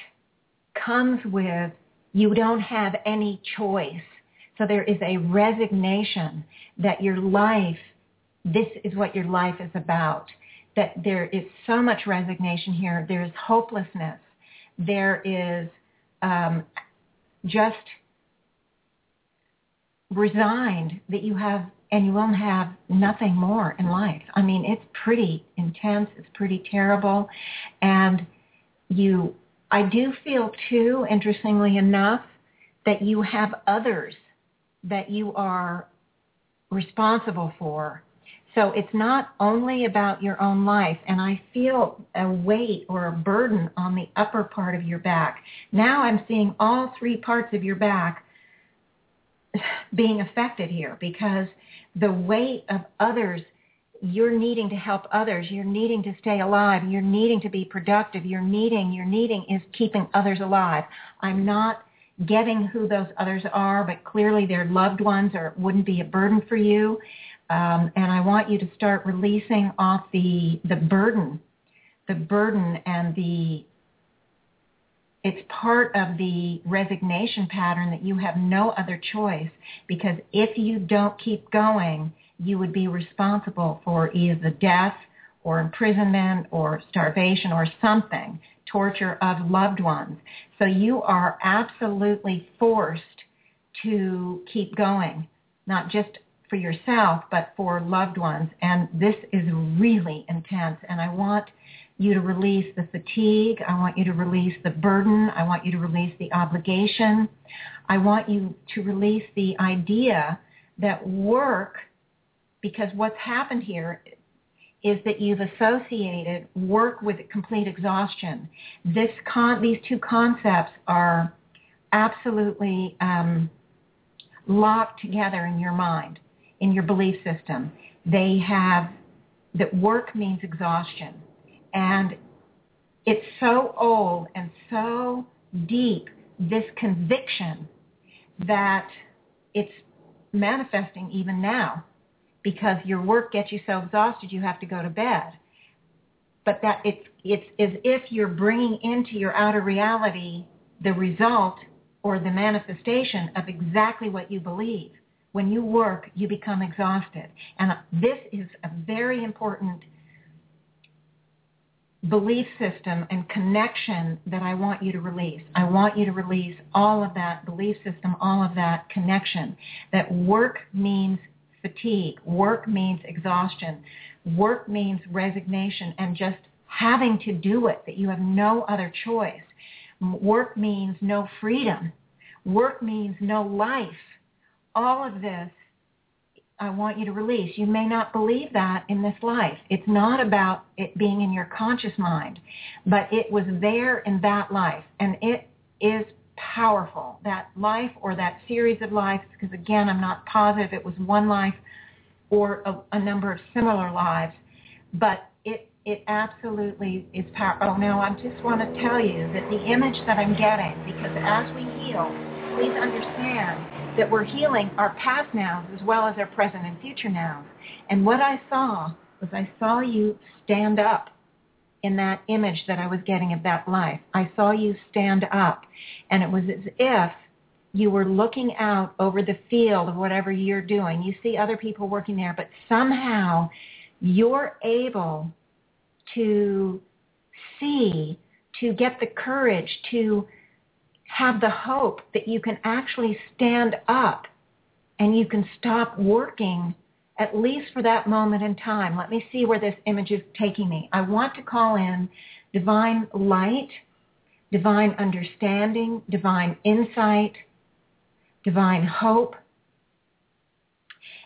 comes with you don't have any choice. So there is a resignation that your life, this is what your life is about, that there is so much resignation here. There is hopelessness. There is just resigned that you have and you won't have nothing more in life. I mean, it's pretty intense. It's pretty terrible. And I do feel, too, interestingly enough, that you have others that you are responsible for. So it's not only about your own life, and I feel a weight or a burden on the upper part of your back. Now I'm seeing all three parts of your back being affected here because the weight of others, you're needing to help others, you're needing to stay alive, you're needing to be productive, your needing is keeping others alive. I'm not getting who those others are, but clearly they're loved ones or it wouldn't be a burden for you. And I want you to start releasing off the burden and it's part of the resignation pattern that you have no other choice because if you don't keep going, you would be responsible for either the death or imprisonment or starvation or something, torture of loved ones. So you are absolutely forced to keep going, not just for yourself, but for loved ones. And this is really intense. And I want you to release the fatigue. I want you to release the burden. I want you to release the obligation. I want you to release the idea that work, because what's happened here is that you've associated work with complete exhaustion. These two concepts are absolutely locked together in your mind, in your belief system. They have that work means exhaustion. And it's so old and so deep, this conviction, that it's manifesting even now because your work gets you so exhausted you have to go to bed. But that it's as if you're bringing into your outer reality the result or the manifestation of exactly what you believe. When you work, you become exhausted. And this is a very important belief system and connection that I want you to release. I want you to release all of that belief system, all of that connection, that work means fatigue, work means exhaustion, work means resignation, and just having to do it, that you have no other choice. Work means no freedom. Work means no life. All of this I want you to release. You may not believe that in this life. It's not about it being in your conscious mind, but it was there in that life, and it is powerful, that life or that series of lives, because again, I'm not positive it was one life or a number of similar lives, but it absolutely is powerful. Oh, no, I just want to tell you that the image that I'm getting, because as we heal, please understand that we're healing our past nows as well as our present and future nows. And what I saw was I saw you stand up in that image that I was getting of that life. I saw you stand up, and it was as if you were looking out over the field of whatever you're doing. You see other people working there, but somehow you're able to see, to get the courage, to have the hope that you can actually stand up and you can stop working, at least for that moment in time. Let me see where this image is taking me. I want to call in divine light, divine understanding, divine insight, divine hope.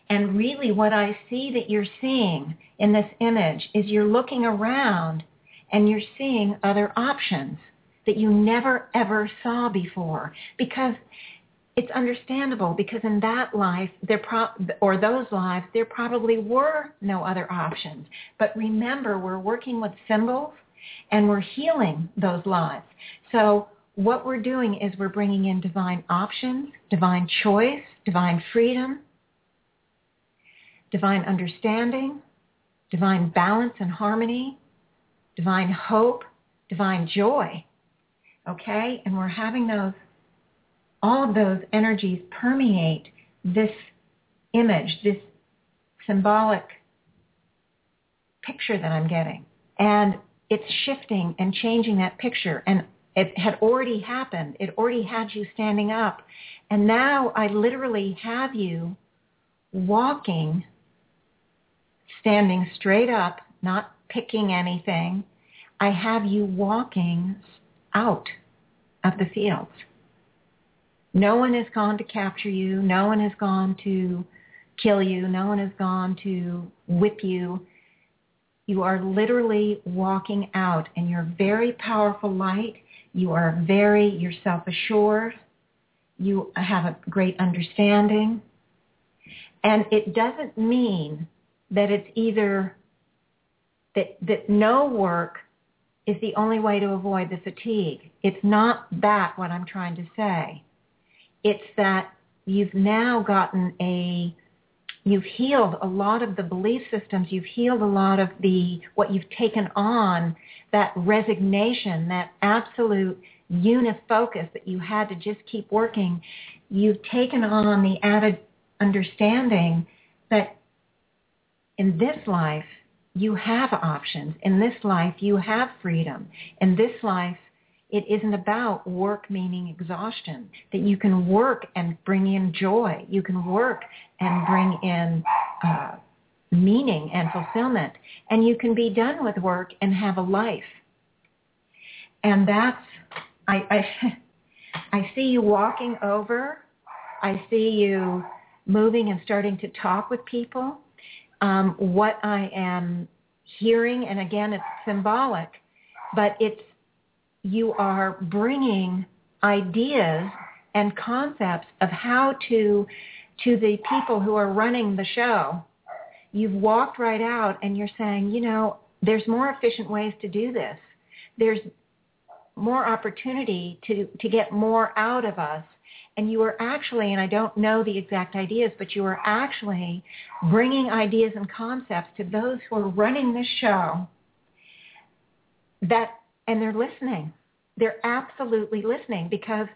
And really what I see that you're seeing in this image is you're looking around and you're seeing other options that you never, ever saw before. Because it's understandable, because in that life, there probably were no other options. But remember, we're working with symbols and we're healing those lives. So what we're doing is we're bringing in divine options, divine choice, divine freedom, divine understanding, divine balance and harmony, divine hope, divine joy, okay? And we're having all of those energies permeate this image, this symbolic picture that I'm getting. And it's shifting and changing that picture. And it had already happened. It already had you standing up. And now I literally have you walking, standing straight up, not picking anything. I have you walking out of the fields. No one has gone to capture you. No one has gone to kill you. No one has gone to whip you. You are literally walking out, and you're very powerful light. You are you're self-assured. You have a great understanding. And it doesn't mean that it's either that no work is the only way to avoid the fatigue. It's not that what I'm trying to say. It's that you've now you've healed a lot of the belief systems. You've healed a lot of what you've taken on, that resignation, that absolute unifocus that you had to just keep working. You've taken on the added understanding that in this life, you have options. In this life, you have freedom. In this life, it isn't about work meaning exhaustion, that you can work and bring in joy. You can work and bring in meaning and fulfillment. And you can be done with work and have a life. And that's, I see you walking over. I see you moving and starting to talk with people. What I am hearing, and again, it's symbolic, but you are bringing ideas and concepts of how to the people who are running the show. You've walked right out and you're saying, there's more efficient ways to do this. There's more opportunity to get more out of us. And you are actually, and I don't know the exact ideas, but you are actually bringing ideas and concepts to those who are running this show, and they're listening. They're absolutely listening, because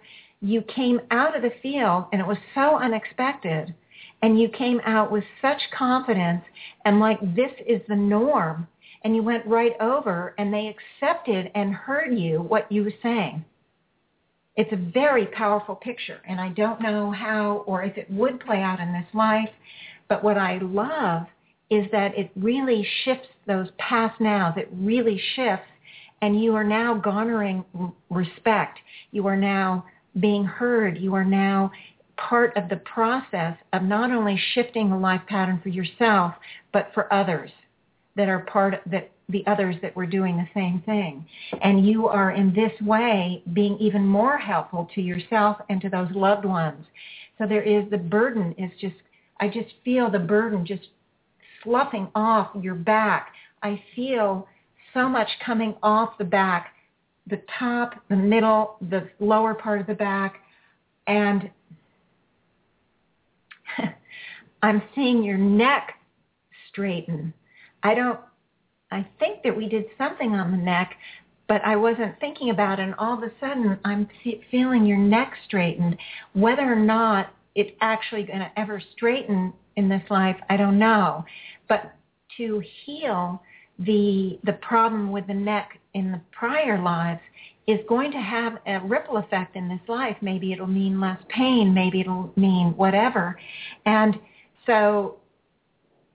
you came out of the field and it was so unexpected, and you came out with such confidence and like this is the norm, and you went right over and they accepted and heard you, what you were saying. It's a very powerful picture, and I don't know how or if it would play out in this life, but what I love is that it really shifts those past nows. It really shifts, and you are now garnering respect. You are now being heard. You are now part of the process of not only shifting the life pattern for yourself, but for others that are the others that were doing the same thing. And you are in this way being even more helpful to yourself and to those loved ones. So there is the burden is just, I just feel the burden just sloughing off your back. I feel so much coming off the back, the top, the middle, the lower part of the back, and I'm seeing your neck straighten. I think that we did something on the neck, but I wasn't thinking about it, and all of a sudden I'm feeling your neck straightened. Whether or not it's actually going to ever straighten in this life, I don't know. But to heal the problem with the neck in the prior lives is going to have a ripple effect in this life. Maybe it'll mean less pain. Maybe it'll mean whatever. And so,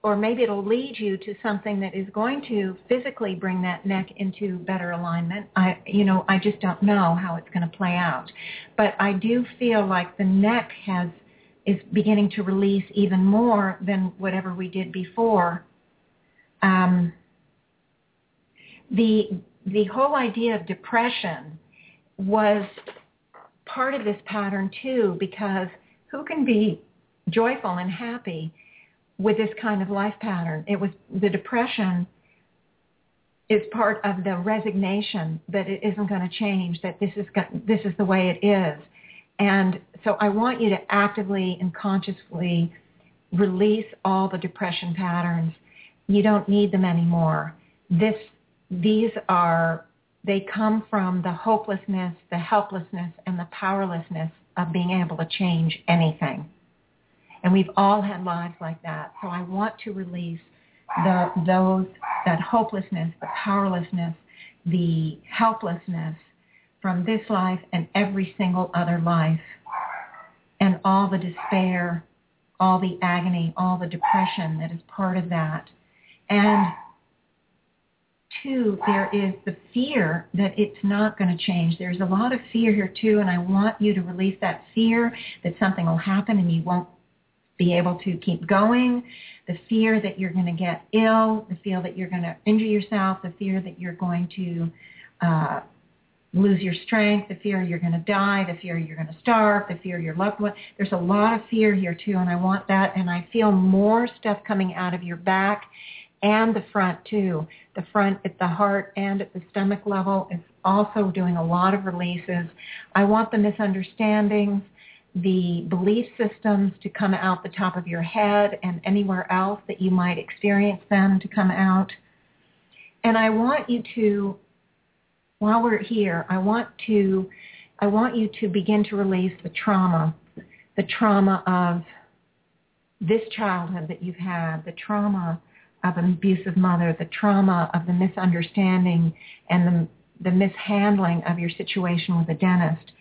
or maybe it'll lead you to something that is going to physically bring that neck into better alignment. I just don't know how it's going to play out. But I do feel like the neck is beginning to release even more than whatever we did before. The whole idea of depression was part of this pattern too, because who can be joyful and happy with this kind of life pattern? The depression is part of the resignation that it isn't going to change, that this is the way it is. And so I want you to actively and consciously release all the depression patterns. You don't need them anymore. They come from the hopelessness, the helplessness, and the powerlessness of being able to change anything. And we've all had lives like that. So I want to release that hopelessness, the powerlessness, the helplessness from this life and every single other life, and all the despair, all the agony, all the depression that is part of that. And two, there is the fear that it's not going to change. There's a lot of fear here too, and I want you to release that fear that something will happen and you won't be able to keep going, the fear that you're going to get ill, the fear that you're going to injure yourself, the fear that you're going to lose your strength, the fear you're going to die, the fear you're going to starve, the fear your loved one. There's a lot of fear here too, and I want that, and I feel more stuff coming out of your back and the front too. The front at the heart and at the stomach level is also doing a lot of releases. I want the misunderstandings, the belief systems to come out the top of your head and anywhere else that you might experience them to come out. And I want you to, while we're here, I want you to begin to release the trauma of this childhood that you've had, the trauma of an abusive mother, the trauma of the misunderstanding and the mishandling of your situation with the dentist,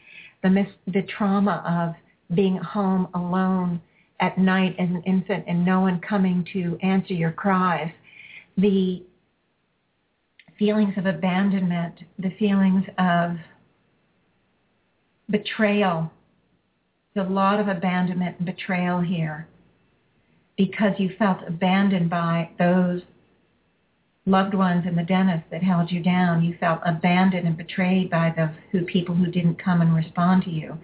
the trauma of being home alone at night as an infant and no one coming to answer your cries, the feelings of abandonment, the feelings of betrayal. There's a lot of abandonment and betrayal here because you felt abandoned by those loved ones and the dentist that held you down. You felt abandoned and betrayed by people who didn't come and respond to you.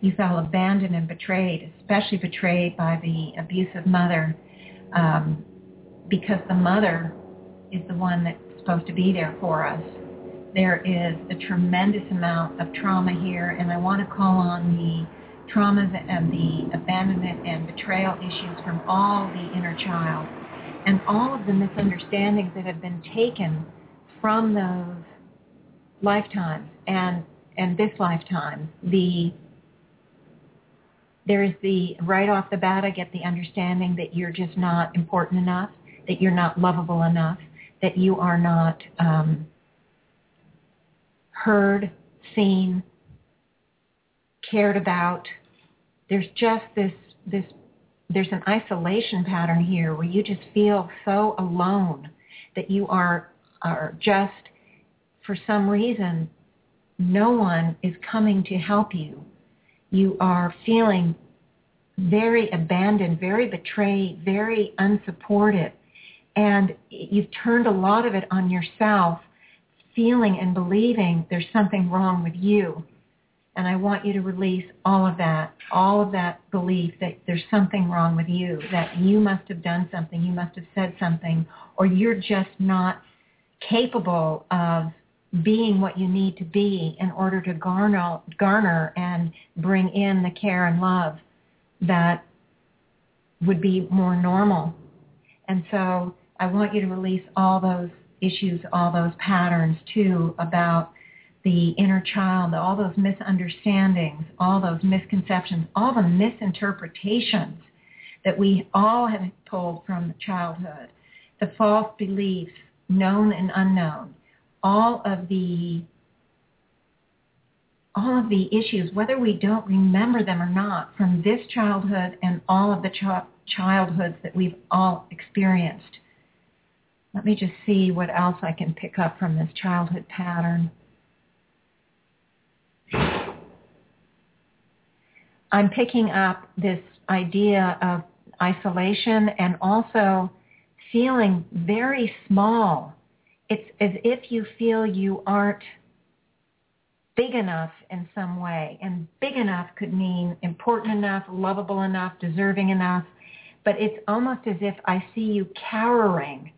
You felt abandoned and betrayed, especially betrayed by the abusive mother, because the mother is the one that's supposed to be there for us. There is a tremendous amount of trauma here, and I want to call on the traumas and the abandonment and betrayal issues from all the inner child, and all of the misunderstandings that have been taken from those lifetimes and this lifetime. There's the right off the bat, I get the understanding that you're just not important enough, that you're not lovable enough, that you are not heard, seen, cared about. There's just this. There's an isolation pattern here where you just feel so alone that you are just, for some reason, no one is coming to help you. You are feeling very abandoned, very betrayed, very unsupported. And you've turned a lot of it on yourself, feeling and believing there's something wrong with you. And I want you to release all of that belief that there's something wrong with you, that you must have done something, you must have said something, or you're just not capable of being what you need to be in order to garner and bring in the care and love that would be more normal. And so I want you to release all those issues, all those patterns, too, about the inner child, all those misunderstandings, all those misconceptions, all the misinterpretations that we all have pulled from childhood, the false beliefs, known and unknown, all of the issues, whether we don't remember them or not, from this childhood and all of the childhoods that we've all experienced. Let me just see what else I can pick up from this childhood pattern. I'm picking up this idea of isolation and also feeling very small. It's as if you feel you aren't big enough in some way. And big enough could mean important enough, lovable enough, deserving enough. But it's almost as if I see you cowering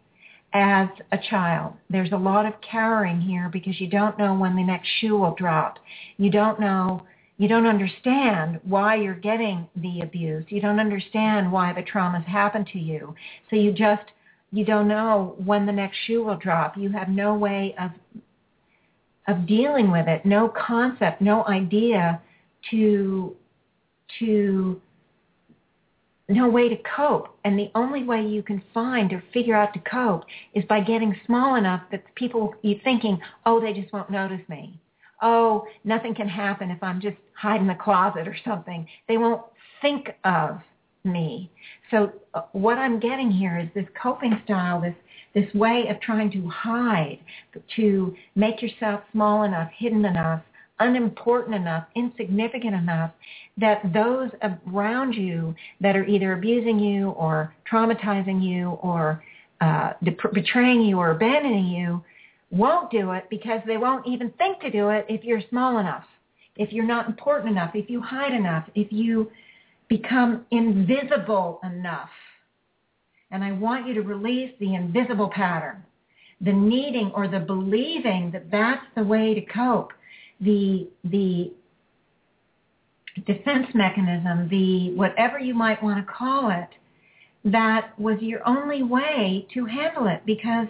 as a child. There's a lot of cowering here because you don't know when the next shoe will drop. You don't know. You don't understand why you're getting the abuse. You don't understand why the traumas happen to you. So you don't know when the next shoe will drop. You have no way of dealing with it, no concept, no idea no way to cope. And the only way you can find or figure out to cope is by getting small enough that people, you're thinking, oh, they just won't notice me. Oh, nothing can happen if I'm just hide in the closet or something. They won't think of me. So what I'm getting here is this coping style, this way of trying to hide, to make yourself small enough, hidden enough, unimportant enough, insignificant enough, that those around you that are either abusing you or traumatizing you or betraying you or abandoning you won't do it because they won't even think to do it if you're small enough, if you're not important enough, if you hide enough, if you become invisible enough. And I want you to release the invisible pattern, the needing or the believing that that's the way to cope, the defense mechanism, the whatever you might want to call it, that was your only way to handle it because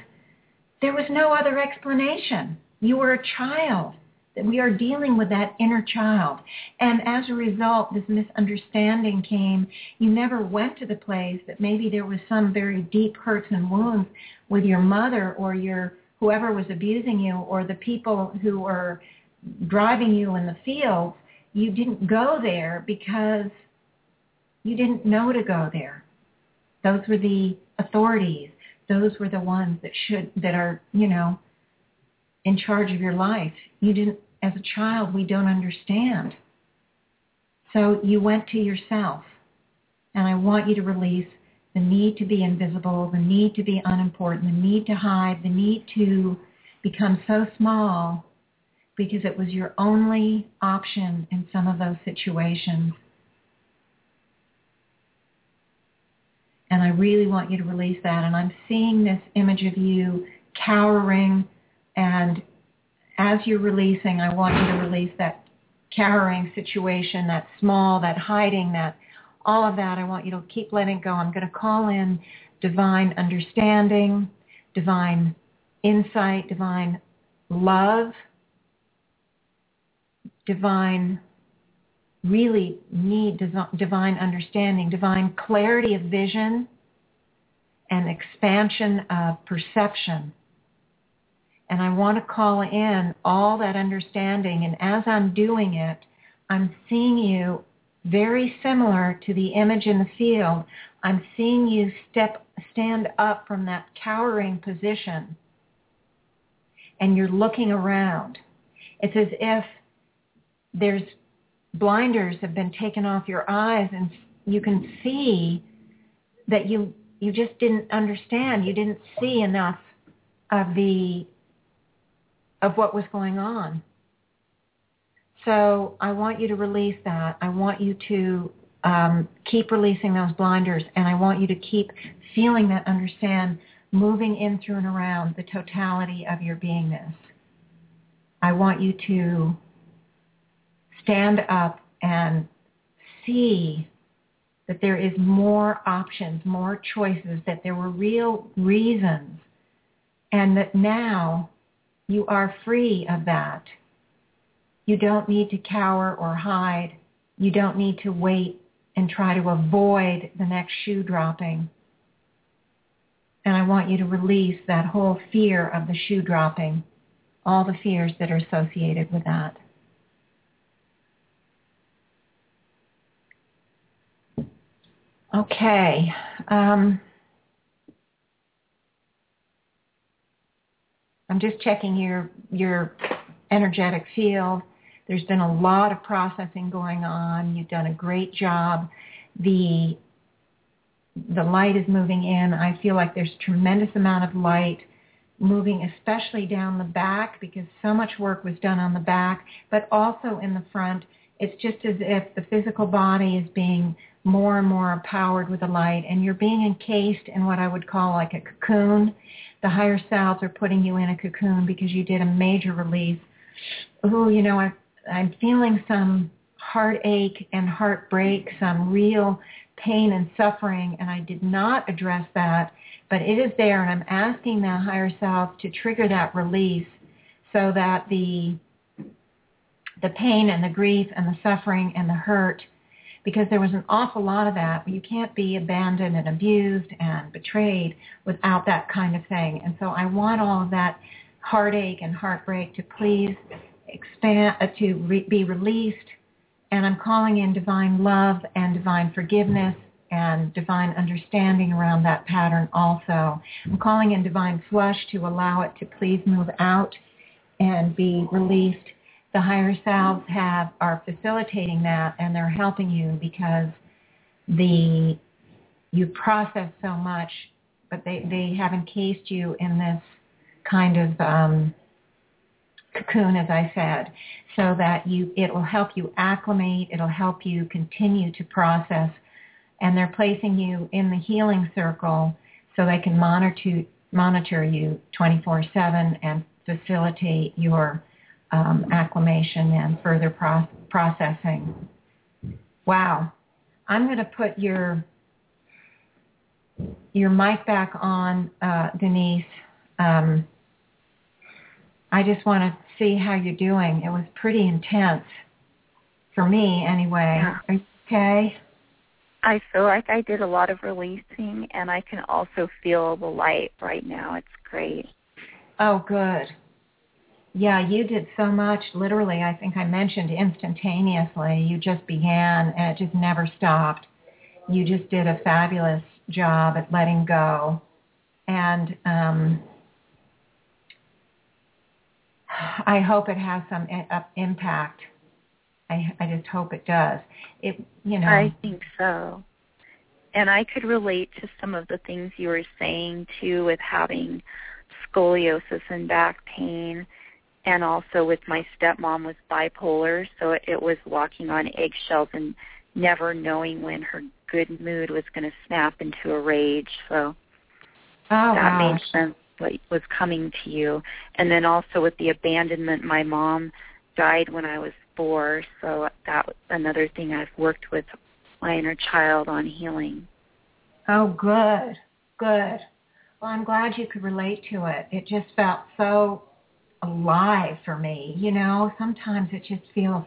there was no other explanation. You were a child. We are dealing with that inner child. And as a result, this misunderstanding came. You never went to the place that maybe there was some very deep hurts and wounds with your mother or your whoever was abusing you or the people who were driving you in the field. You didn't go there because you didn't know to go there. Those were the authorities. Those were the ones that are, you know, in charge of your life. You didn't, as a child, we don't understand. So you went to yourself. And I want you to release the need to be invisible, the need to be unimportant, the need to hide, the need to become so small because it was your only option in some of those situations. And I really want you to release that. And I'm seeing this image of you cowering. And as you're releasing, I want you to release that cowering situation, that small, that hiding, that all of that. I want you to keep letting go. I'm going to call in divine understanding, divine insight, divine love, divine really need divine understanding, divine clarity of vision, and expansion of perception. And I want to call in all that understanding. And as I'm doing it, I'm seeing you very similar to the image in the field. I'm seeing you stand up from that cowering position, and you're looking around. It's as if there's blinders have been taken off your eyes, and you can see that you just didn't understand. You didn't see enough of what was going on. So I want you to release that. I want you to keep releasing those blinders, and I want you to keep feeling that, understand, moving in through and around the totality of your beingness. I want you to stand up and see that there is more options, more choices, that there were real reasons, and that now you are free of that. You don't need to cower or hide. You don't need to wait and try to avoid the next shoe dropping. And I want you to release that whole fear of the shoe dropping, all the fears that are associated with that. Okay. I'm just checking your energetic field. There's been a lot of processing going on. You've done a great job. The light is moving in. I feel like there's a tremendous amount of light moving, especially down the back, because so much work was done on the back, but also in the front. It's just as if the physical body is being more and more empowered with the light, and you're being encased in what I would call like a cocoon. The higher selves are putting you in a cocoon because you did a major release. Oh, you know, I'm feeling some heartache and heartbreak, some real pain and suffering, and I did not address that, but it is there, and I'm asking the higher self to trigger that release so that the pain and the grief and the suffering and the hurt, because there was an awful lot of that. You can't be abandoned and abused and betrayed without that kind of thing. And so I want all of that heartache and heartbreak to please expand, be released. And I'm calling in divine love and divine forgiveness and divine understanding around that pattern also. I'm calling in divine flush to allow it to please move out and be released. The higher selves are facilitating that, and they're helping you because you process so much, but they have encased you in this kind of cocoon, as I said, so that it will help you acclimate, it'll help you continue to process, and they're placing you in the healing circle so they can monitor you 24/7 and facilitate your acclimation and further processing. Wow. I'm going to put your mic back on, Denise. I just want to see how you're doing. It was pretty intense for me anyway. Yeah. Are you okay? I feel like I did a lot of releasing, and I can also feel the light right now. It's great. Oh, good. Yeah, you did so much. Literally, I think I mentioned instantaneously. You just began, and it just never stopped. You just did a fabulous job at letting go. And I hope it has some impact. I just hope it does. I think so. And I could relate to some of the things you were saying, too, with having scoliosis and back pain, and also with my stepmom was bipolar, so it was walking on eggshells and never knowing when her good mood was going to snap into a rage. So made sense. What was coming to you. And then also with the abandonment, my mom died when I was 4, so that was another thing I've worked with my inner child on healing. Oh, good, good. Well, I'm glad you could relate to it. It just felt so alive for me. You know, sometimes it just feels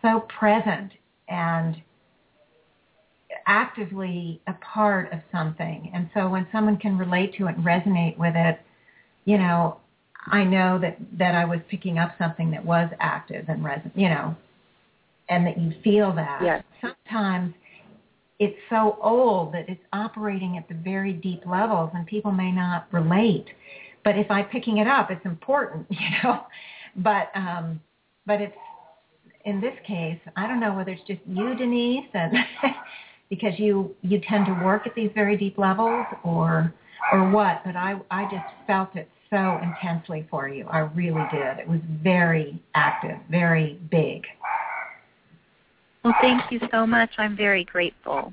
so present and actively a part of something. And so when someone can relate to it and resonate with it, you know, I know that I was picking up something that was active and resonant, you know, and that you feel that. Yes. Sometimes it's so old that it's operating at the very deep levels and people may not relate. But if I'm picking it up, it's important, you know. But it's, in this case, I don't know whether it's just you, Denise, and because you tend to work at these very deep levels or what, but I just felt it so intensely for you. I really did. It was very active, very big. Well, thank you so much. I'm very grateful.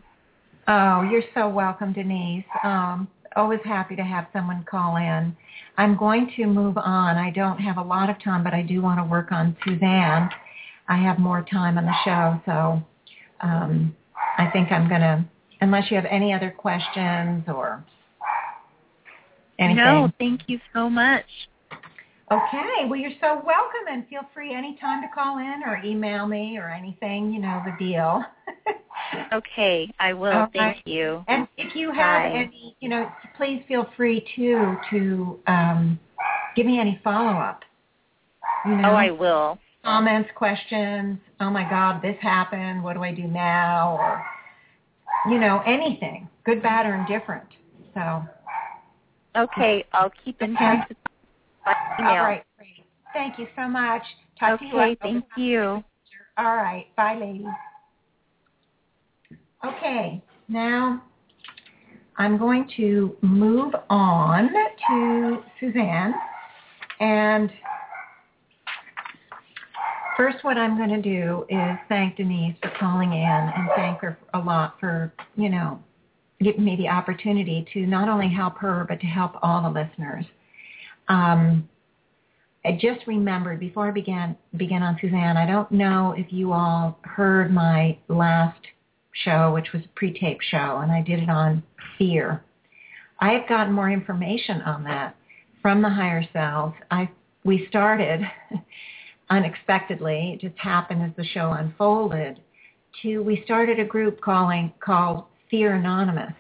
Oh, you're so welcome, Denise. Always happy to have someone call in. I'm going to move on. I don't have a lot of time, but I do want to work on Suzanne. I have more time on the show, so I think I'm going to unless you have any other questions or anything. No, thank you so much. Okay. Well, you're so welcome, and feel free anytime to call in or email me or anything, you know, the deal. Okay, I will. Right. Thank you. And if you have any, you know, please feel free to give me any follow-up. You know, I will. Comments, questions, oh, my God, this happened, what do I do now, or, you know, anything, good, bad, or indifferent. So. Okay, I'll keep in touch with my email. All right, great. Thank you so much. Talk to you later. Thank you. All right, bye, ladies. Okay, now I'm going to move on to Suzanne. And first what I'm going to do is thank Denise for calling in and thank her a lot for, you know, giving me the opportunity to not only help her but to help all the listeners. I just remembered before I began on Suzanne, I don't know if you all heard my last show, which was a pre-tape show, and I did it on fear. I have gotten more information on that from the higher selves. We started unexpectedly, it just happened as the show unfolded, we started a group called Fear Anonymous,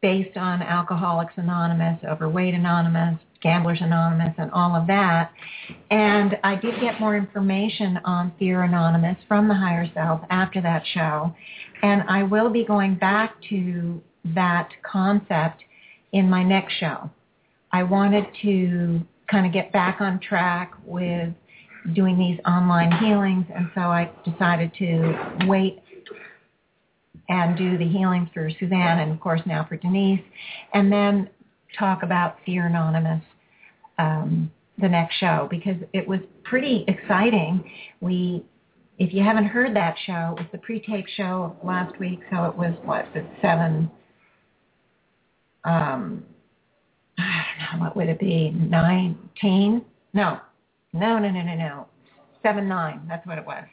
based on Alcoholics Anonymous, Overweight Anonymous, Gamblers Anonymous, and all of that. And I did get more information on Fear Anonymous from the higher self after that show. And I will be going back to that concept in my next show. I wanted to kind of get back on track with doing these online healings, and so I decided to wait and do the healing for Suzanne and, of course, now for Denise, and then talk about Fear Anonymous the next show, because it was pretty exciting. If you haven't heard that show, it was the pre-tape show of last week, so it was, seven, I don't know, what would it be, 19? No, 7/9, that's what it was.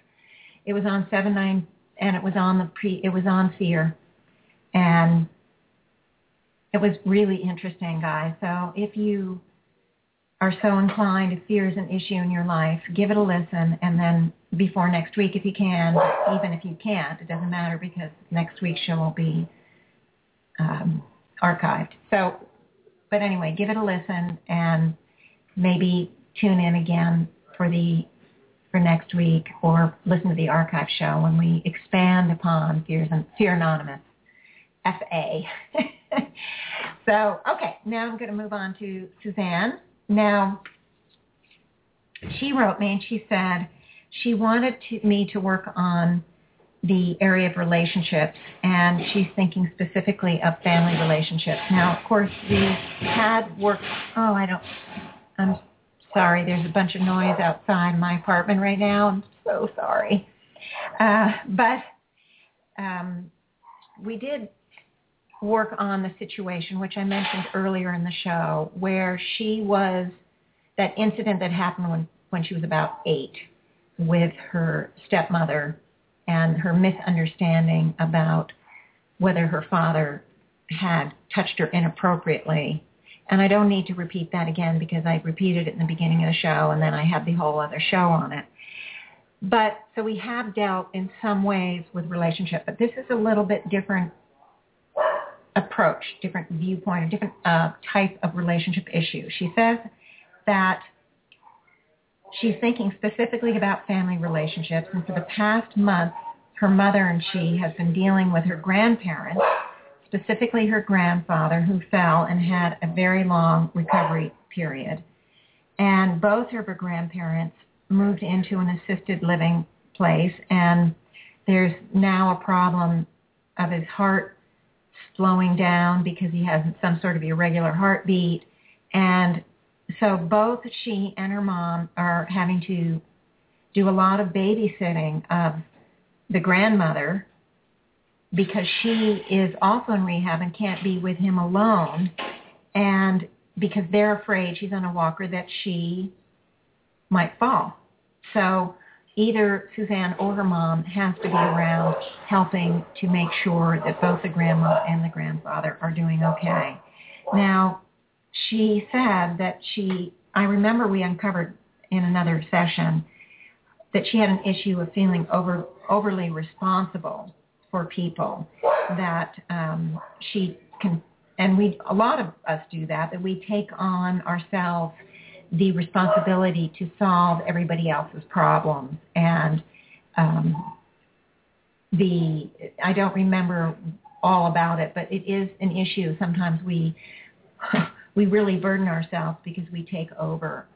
It was on 7/9, and it was on it was on fear, and it was really interesting, guys. So if you are so inclined, if fear is an issue in your life, give it a listen, and then before next week if you can, even if you can't, it doesn't matter because next week's show will be archived. So, but anyway, give it a listen and maybe tune in again for next week, or listen to the archive show when we expand upon Fear Anonymous, F.A. So, okay, now I'm going to move on to Suzanne. Now, she wrote me and she said she wanted me to work on the area of relationships, and she's thinking specifically of family relationships. Now, of course, we had worked, I'm sorry, there's a bunch of noise outside my apartment right now. I'm so sorry. But we did work on the situation, which I mentioned earlier in the show, where she was, that incident that happened when she was about 8 with her stepmother and her misunderstanding about whether her father had touched her inappropriately. And I don't need to repeat that again because I repeated it in the beginning of the show, and then I had the whole other show on it. But so we have dealt in some ways with relationship, but this is a little bit different approach, different viewpoint, a different type of relationship issue. She says that she's thinking specifically about family relationships, and for the past month, her mother and she have been dealing with her grandparents, specifically her grandfather, who fell and had a very long recovery period. And both of her grandparents moved into an assisted living place, and there's now a problem of his heart slowing down because he has some sort of irregular heartbeat. And so both she and her mom are having to do a lot of babysitting of the grandmother, because she is also in rehab and can't be with him alone, and because they're afraid, she's on a walker, that she might fall. So either Suzanne or her mom has to be around helping to make sure that both the grandma and the grandfather are doing okay. Now, she said that I remember we uncovered in another session that she had an issue of feeling overly responsible for people, that she can, and a lot of us do that we take on ourselves the responsibility to solve everybody else's problems. And I don't remember all about it, but it is an issue. Sometimes we really burden ourselves because we take over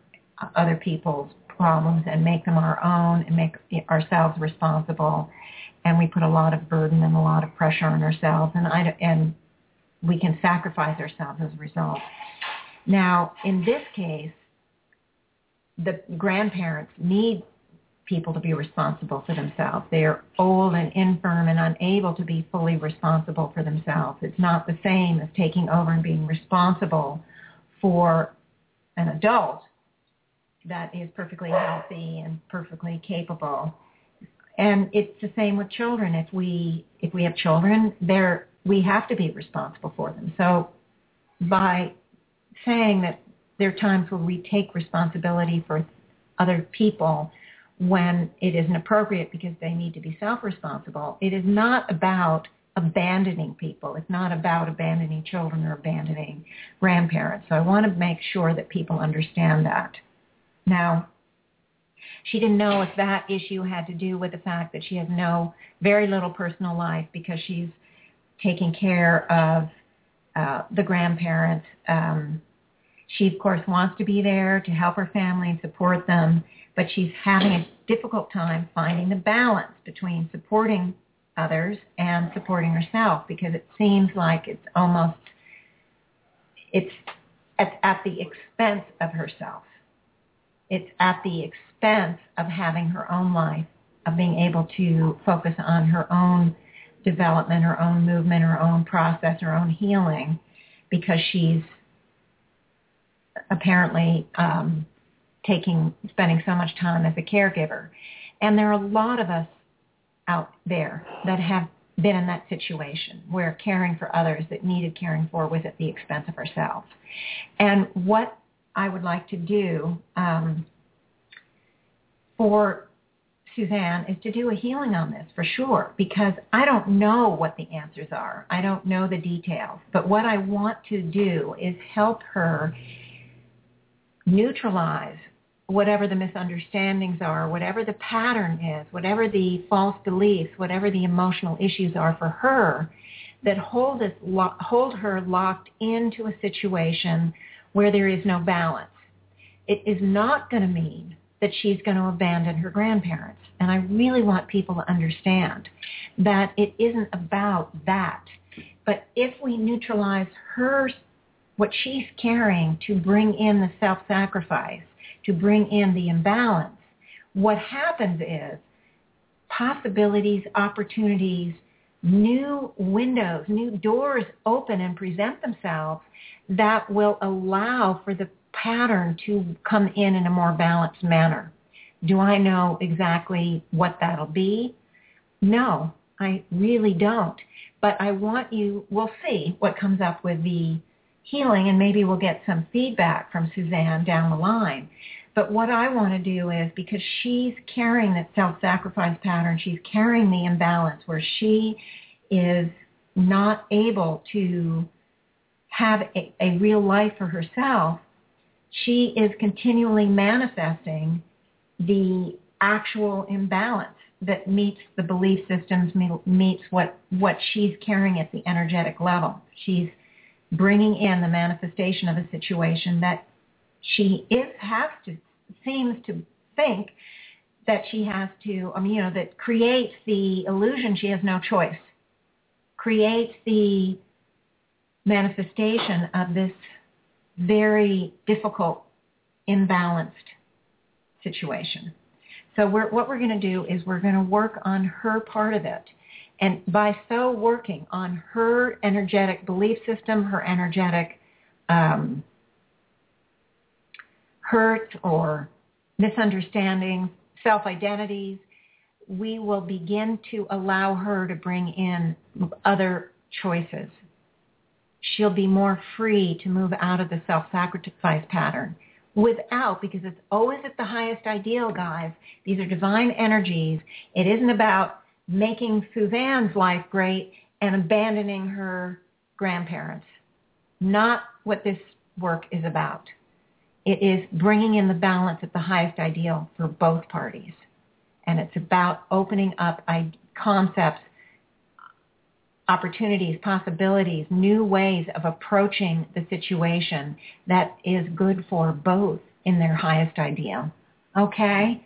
other people's problems and make them our own and make ourselves responsible. And we put a lot of burden and a lot of pressure on ourselves, and we can sacrifice ourselves as a result. Now, in this case, the grandparents need people to be responsible for themselves. They are old and infirm and unable to be fully responsible for themselves. It's not the same as taking over and being responsible for an adult that is perfectly healthy and perfectly capable. And it's the same with children. If we have children, we have to be responsible for them. So by saying that there are times where we take responsibility for other people when it isn't appropriate because they need to be self-responsible, it is not about abandoning people. It's not about abandoning children or abandoning grandparents. So I want to make sure that people understand that. Now, she didn't know if that issue had to do with the fact that she has very little personal life because she's taking care of the grandparents. She, of course, wants to be there to help her family and support them, but she's having a difficult time finding the balance between supporting others and supporting herself, because it seems like it's at the expense of herself. It's at the expense of having her own life, of being able to focus on her own development, her own movement, her own process, her own healing, because she's apparently spending so much time as a caregiver. And there are a lot of us out there that have been in that situation where caring for others that needed caring for was at the expense of ourselves. And what I would like to do for Suzanne is to do a healing on this for sure, because I don't know what the answers are. I don't know the details. But what I want to do is help her neutralize whatever the misunderstandings are, whatever the pattern is, whatever the false beliefs, whatever the emotional issues are for her that hold her locked into a situation where there is no balance. It is not going to mean that she's going to abandon her grandparents. And I really want people to understand that it isn't about that. But if we neutralize what she's carrying to bring in the self-sacrifice, to bring in the imbalance, what happens is possibilities, opportunities, new windows, new doors open and present themselves that will allow for the pattern to come in a more balanced manner. Do I know exactly what that'll be? No, I really don't. But we'll see what comes up with the healing, and maybe we'll get some feedback from Suzanne down the line. But what I want to do is, because she's carrying that self-sacrifice pattern, she's carrying the imbalance where she is not able to have a real life for herself, she is continually manifesting the actual imbalance that meets the belief systems, meets what she's carrying at the energetic level. She's bringing in the manifestation of a situation that she seems to think that she has to, that creates the illusion she has no choice, creates the manifestation of this very difficult, imbalanced situation. So what we're going to do is we're going to work on her part of it. And by working on her energetic belief system, her energetic hurt or misunderstanding, self-identities, we will begin to allow her to bring in other choices. She'll be more free to move out of the self-sacrifice pattern without, because it's always at the highest ideal, guys. These are divine energies. It isn't about making Suzanne's life great and abandoning her grandparents. Not what this work is about. It is bringing in the balance at the highest ideal for both parties. And it's about opening up concepts, opportunities, possibilities, new ways of approaching the situation that is good for both in their highest ideal. Okay?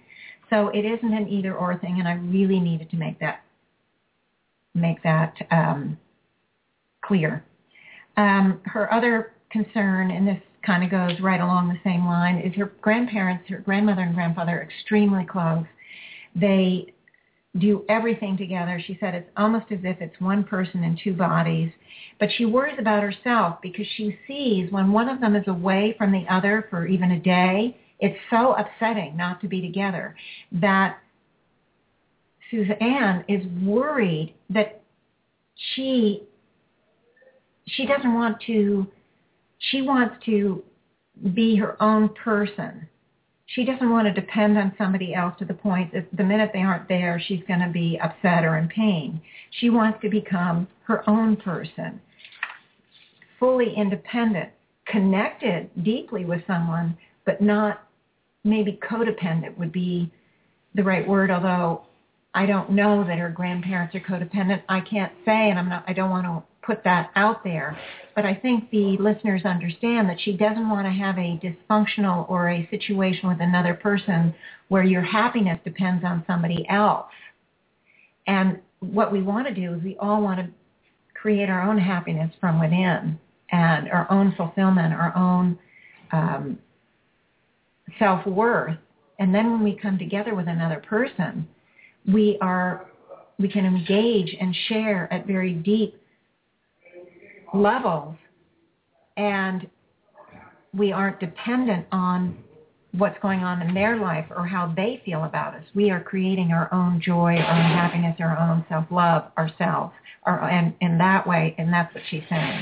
So it isn't an either-or thing, and I really needed to make that clear. Her other concern, and this kind of goes right along the same line, is her grandparents, her grandmother and grandfather, are extremely close. They do everything together. She said it's almost as if it's one person in two bodies. But she worries about herself because she sees when one of them is away from the other for even a day, it's so upsetting not to be together that Suzanne is worried that she doesn't want to, she wants to be her own person. She doesn't want to depend on somebody else to the point that the minute they aren't there, she's going to be upset or in pain. She wants to become her own person, fully independent, connected deeply with someone, but not maybe codependent would be the right word, although I don't know that her grandparents are codependent. I can't say, and I don't want to put that out there, but I think the listeners understand that she doesn't want to have a dysfunctional or a situation with another person where your happiness depends on somebody else. And what we want to do is we all want to create our own happiness from within and our own fulfillment, our own self-worth. And then when we come together with another person, we can engage and share at very deep levels, and we aren't dependent on what's going on in their life or how they feel about us. We are creating our own joy, our own happiness, our own self-love ourselves, and in that way, and that's what she's saying.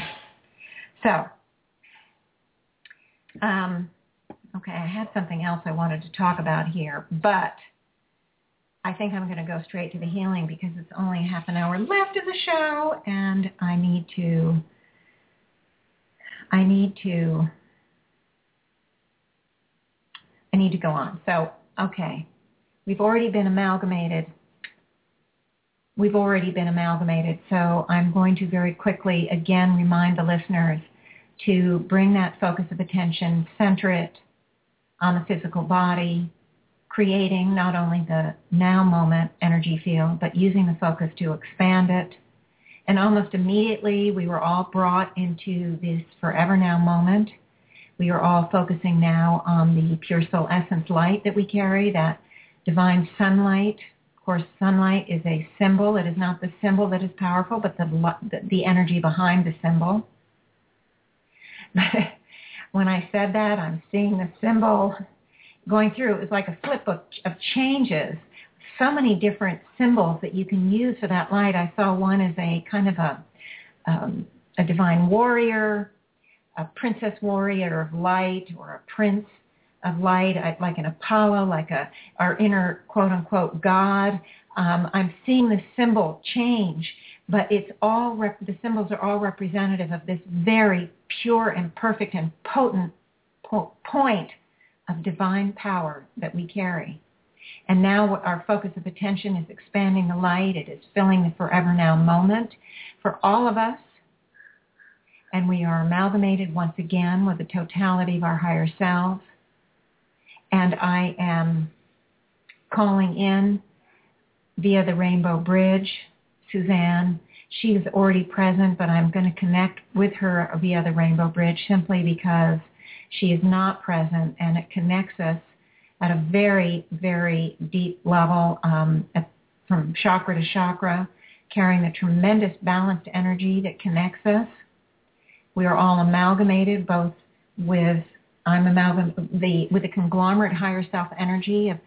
So, okay, I had something else I wanted to talk about here, but I think I'm going to go straight to the healing because it's only half an hour left of the show, and I need to go on. So, okay, we've already been amalgamated, so I'm going to very quickly again remind the listeners to bring that focus of attention, center it on the physical body, creating not only the now moment energy field, but using the focus to expand it. And almost immediately, we were all brought into this forever now moment. We are all focusing now on the pure soul essence light that we carry, that divine sunlight. Of course, sunlight is a symbol. It is not the symbol that is powerful, but the energy behind the symbol. When I said that, I'm seeing the symbol going through. It was like a flip of changes. So many different symbols that you can use for that light. I saw one as a kind of a divine warrior, a princess warrior of light, or a prince of light, like an Apollo, like our inner quote-unquote God. I'm seeing the symbol change, but it's all the symbols are all representative of this very pure and perfect and potent point of divine power that we carry. And now our focus of attention is expanding the light. It is filling the forever now moment for all of us. And we are amalgamated once again with the totality of our higher self. And I am calling in via the Rainbow Bridge, Suzanne. She is already present, but I'm going to connect with her via the Rainbow Bridge simply because she is not present, and it connects us at a very, very deep level, from chakra to chakra, carrying the tremendous balanced energy that connects us. We are all amalgamated, both with the conglomerate higher self energy of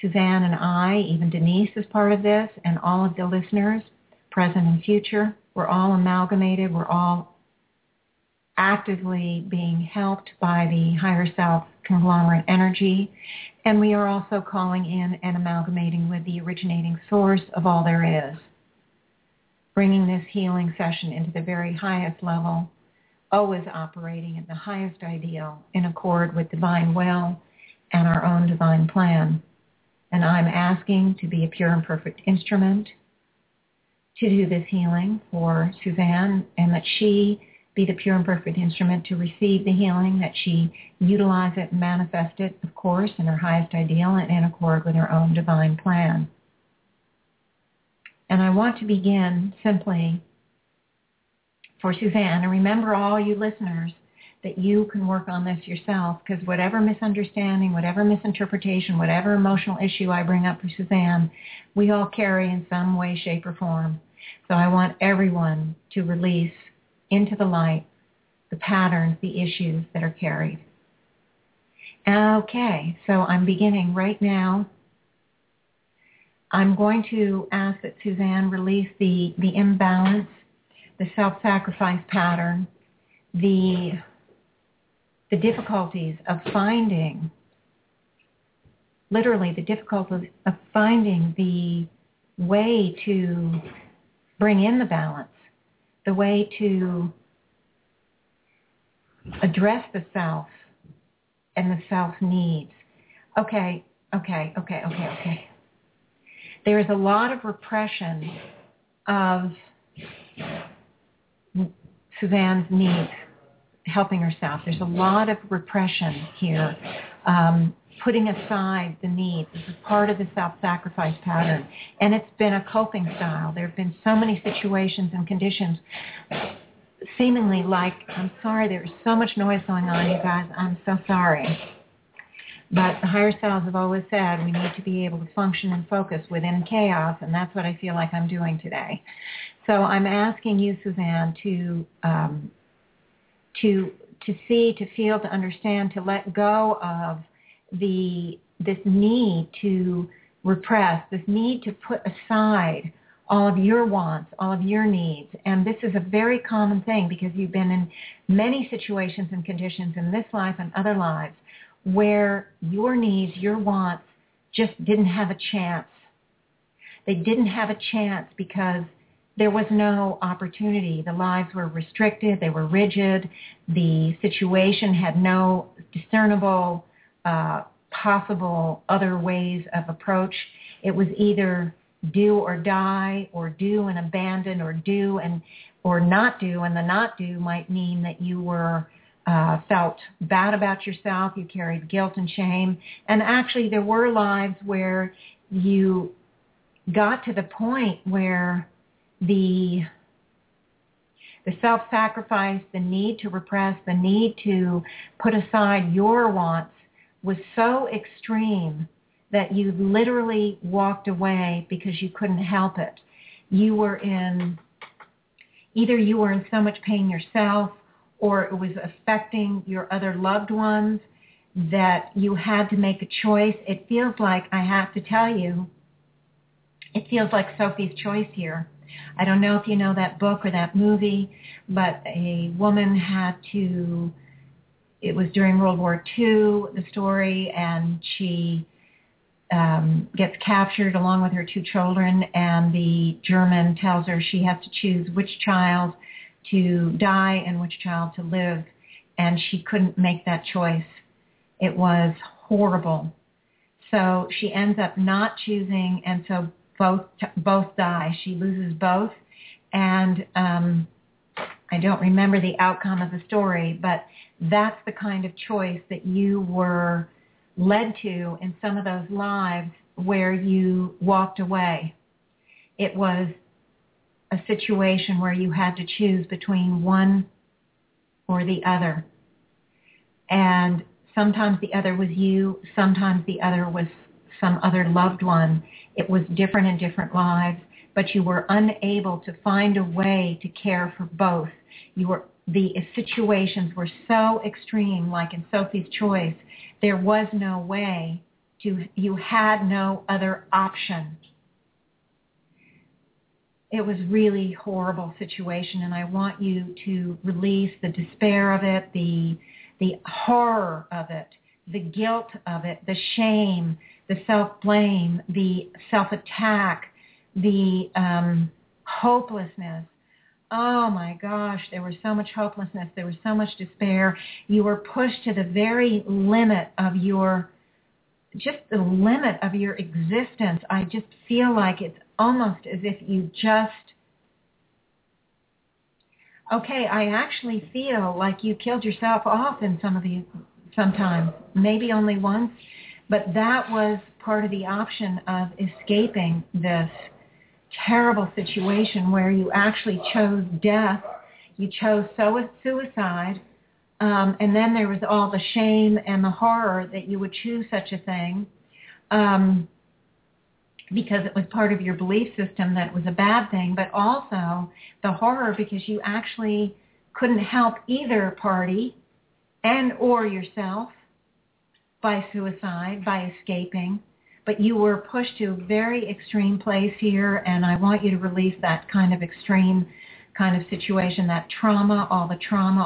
Suzanne and I, even Denise is part of this, and all of the listeners, present and future, we're all amalgamated. We're all actively being helped by the higher self conglomerate energy. And we are also calling in and amalgamating with the originating source of all there is, bringing this healing session into the very highest level, always operating at the highest ideal in accord with divine will and our own divine plan. And I'm asking to be a pure and perfect instrument to do this healing for Suzanne, and that she be the pure and perfect instrument to receive the healing, that she utilize it, manifest it, of course, in her highest ideal and in accord with her own divine plan. And I want to begin simply for Suzanne, and remember all you listeners that you can work on this yourself, because whatever misunderstanding, whatever misinterpretation, whatever emotional issue I bring up for Suzanne, we all carry in some way, shape, or form. So I want everyone to release into the light the patterns, the issues that are carried. Okay, so I'm beginning right now. I'm going to ask that Suzanne release the imbalance, the self-sacrifice pattern, the difficulties of finding, literally the difficulties of finding the way to bring in the balance, the way to address the self and the self needs. Okay. There is a lot of repression of Suzanne's needs, helping herself. There's a lot of repression here, putting aside the needs. This is part of the self-sacrifice pattern, and it's been a coping style. There have been so many situations and conditions, seemingly like, I'm sorry, there's so much noise going on, you guys, I'm so sorry. But the higher selves have always said we need to be able to function and focus within chaos, and that's what I feel like I'm doing today. So I'm asking you, Suzanne, to see, to feel, to understand, to let go of this need to repress, this need to put aside all of your wants, all of your needs. And this is a very common thing, because you've been in many situations and conditions in this life and other lives where your needs, your wants just didn't have a chance. They didn't have a chance because there was no opportunity. The lives were restricted. They were rigid. The situation had no discernible possible other ways of approach. It was either do or die, or do and abandon, or do and or not do. And the not do might mean that you were felt bad about yourself. You carried guilt and shame. And actually, there were lives where you got to the point where the self-sacrifice, the need to repress, the need to put aside your wants was so extreme that you literally walked away because you couldn't help it. You were in, either you were in so much pain yourself, or it was affecting your other loved ones that you had to make a choice. It feels like, I have to tell you, it feels like Sophie's Choice here. I don't know if you know that book or that movie, but a woman had to, it was during World War II, the story, and she gets captured along with her two children, and the German tells her she has to choose which child to die and which child to live, and she couldn't make that choice. It was horrible. So she ends up not choosing, and so both die. She loses both, and I don't remember the outcome of the story, but that's the kind of choice that you were led to in some of those lives where you walked away. It was a situation where you had to choose between one or the other, and sometimes the other was you, sometimes the other was some other loved one. It was different in different lives, but you were unable to find a way to care for both. The situations were so extreme, like in Sophie's Choice, there was no way You had no other option. It was really horrible situation, and I want you to release the despair of it, the horror of it, the guilt of it, the shame, the self-blame, the self-attack, the hopelessness. Oh, my gosh, there was so much hopelessness. There was so much despair. You were pushed to the very limit of your existence. I just feel like it's almost as if you just, okay, I actually feel like you killed yourself off in sometimes, maybe only once, but that was part of the option of escaping this terrible situation where you actually chose death, you chose suicide, and then there was all the shame and the horror that you would choose such a thing because it was part of your belief system that it was a bad thing, but also the horror because you actually couldn't help either party and or yourself by suicide, by escaping. But you were pushed to a very extreme place here, and I want you to release that kind of extreme kind of situation, that trauma, all the drama,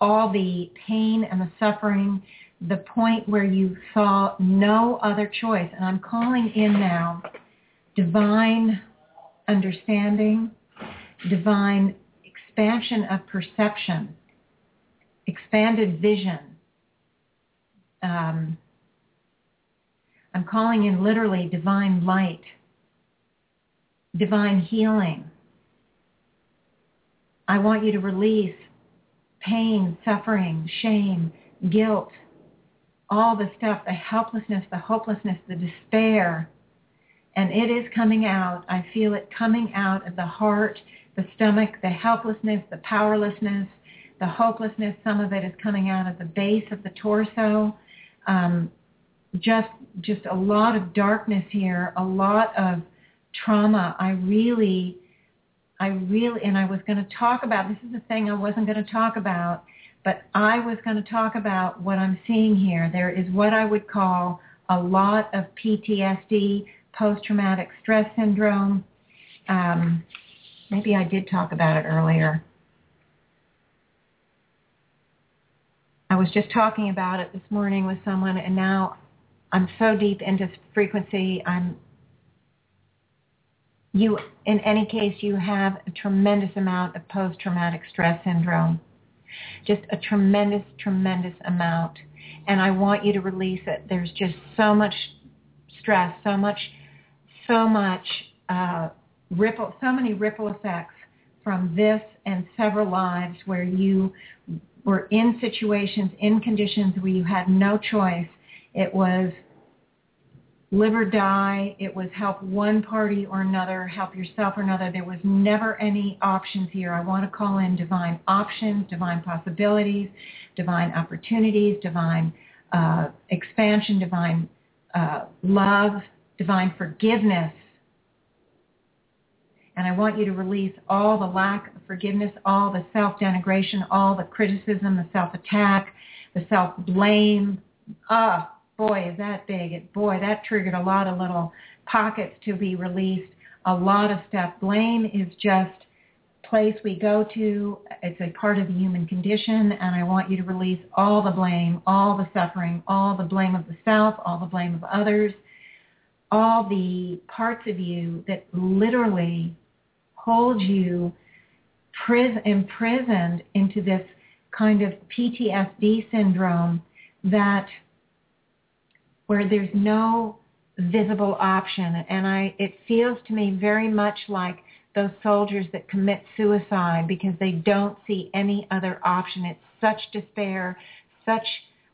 all the pain and the suffering, the point where you saw no other choice. And I'm calling in now divine understanding, divine expansion of perception, expanded vision. I'm calling in literally divine light, divine healing. I want you to release pain, suffering, shame, guilt, all the stuff, the helplessness, the hopelessness, the despair. And it is coming out. I feel it coming out of the heart, the stomach, the helplessness, the powerlessness, the hopelessness. Some of it is coming out of the base of the torso. Just a lot of darkness here, a lot of trauma. I really, and I was going to talk about, this is the thing I wasn't going to talk about, but I was going to talk about what I'm seeing here. There is what I would call a lot of PTSD, post-traumatic stress syndrome. Maybe I did talk about it earlier. I was just talking about it this morning with someone, and now I'm so deep into frequency. In any case, you have a tremendous amount of post-traumatic stress syndrome, just a tremendous, tremendous amount. And I want you to release it. There's just so much stress, so many ripple effects from this and several lives where you were in situations, in conditions where you had no choice. It was live or die. It was help one party or another, help yourself or another. There was never any options here. I want to call in divine options, divine possibilities, divine opportunities, divine expansion, divine love, divine forgiveness. And I want you to release all the lack of forgiveness, all the self-denigration, all the criticism, the self-attack, the self-blame. Oh, boy, is that big. Boy, that triggered a lot of little pockets to be released, a lot of stuff. Blame is just a place we go to. It's a part of the human condition, and I want you to release all the blame, all the suffering, all the blame of the self, all the blame of others, all the parts of you that literally hold you imprisoned into this kind of PTSD syndrome that where there's no visible option. And it feels to me very much like those soldiers that commit suicide because they don't see any other option. It's such despair, such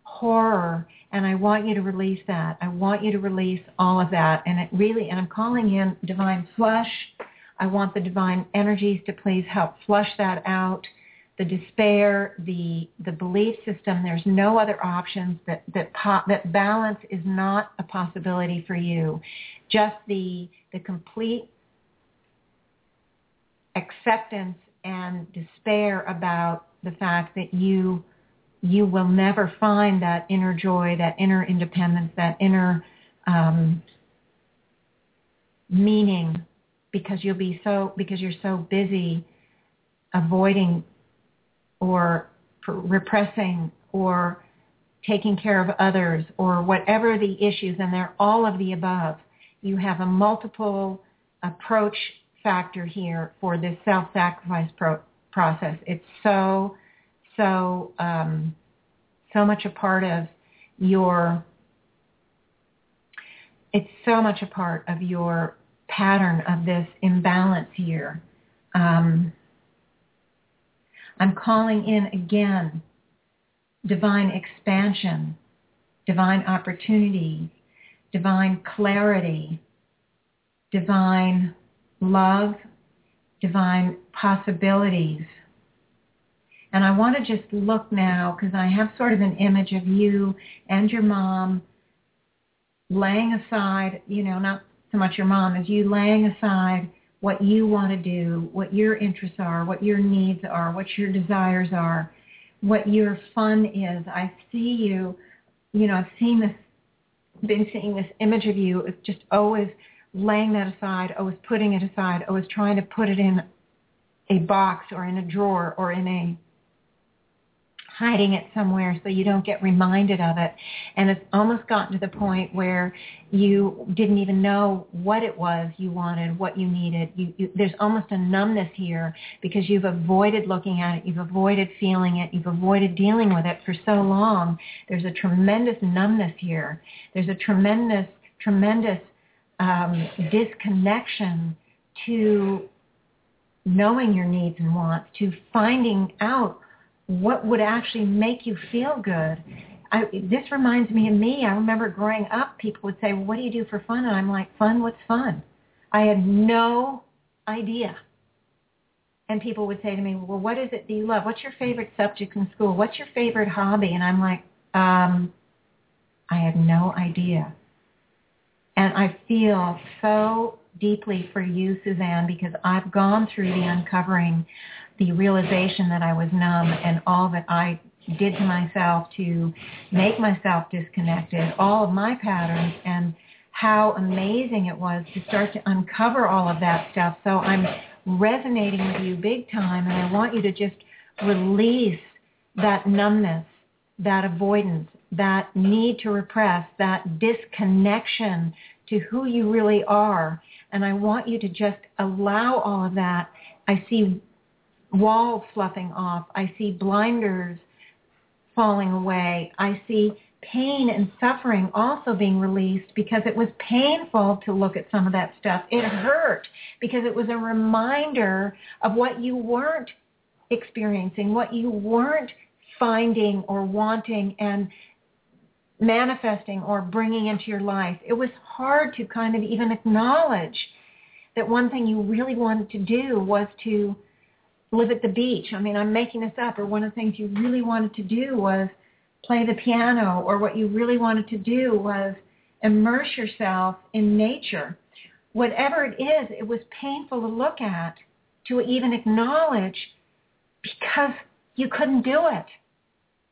horror, and I want you to release that. I want you to release all of that. And it really, and I'm calling in divine flush. I want the divine energies to please help flush that out. The despair, the belief system, there's no other options, that balance is not a possibility for you. Just the complete acceptance and despair about the fact that you you will never find that inner joy, that inner independence, that inner meaning, because you're so busy avoiding or repressing or taking care of others or whatever the issues, and they're all of the above. You have a multiple approach factor here for this self-sacrifice process. It's so much a part of your, it's so much a part of your pattern of this imbalance here. I'm calling in again divine expansion, divine opportunity, divine clarity, divine love, divine possibilities. And I want to just look now, because I have sort of an image of you and your mom laying aside, you know, not so much your mom, as you laying aside what you want to do, what your interests are, what your needs are, what your desires are, what your fun is. I see you, you know, I've been seeing this image of you. It's just always laying that aside, always putting it aside, always trying to put it in a box or in a drawer or in a hiding it somewhere so you don't get reminded of it. And it's almost gotten to the point where you didn't even know what it was you wanted, what you needed. There's almost a numbness here because you've avoided looking at it, you've avoided feeling it, you've avoided dealing with it for so long. There's a tremendous numbness here. There's a tremendous disconnection to knowing your needs and wants, to finding out what would actually make you feel good. This reminds me of me. I remember growing up, people would say, well, what do you do for fun? And I'm like, fun? What's fun? I had no idea. And people would say to me, well, what is it that you love? What's your favorite subject in school? What's your favorite hobby? And I'm like, I had no idea. And I feel so deeply for you, Suzanne, because I've gone through the uncovering, the realization that I was numb and all that I did to myself to make myself disconnected, all of my patterns, and how amazing it was to start to uncover all of that stuff. So I'm resonating with you big time, and I want you to just release that numbness, that avoidance, that need to repress, that disconnection to who you really are. And I want you to just allow all of that. I see walls fluffing off. I see blinders falling away. I see pain and suffering also being released because it was painful to look at some of that stuff. It hurt because it was a reminder of what you weren't experiencing, what you weren't finding or wanting and manifesting or bringing into your life. It was hard to kind of even acknowledge that one thing you really wanted to do was to live at the beach. I mean, I'm making this up. Or one of the things you really wanted to do was play the piano, or what you really wanted to do was immerse yourself in nature. Whatever it is, it was painful to look at, to even acknowledge, because you couldn't do it.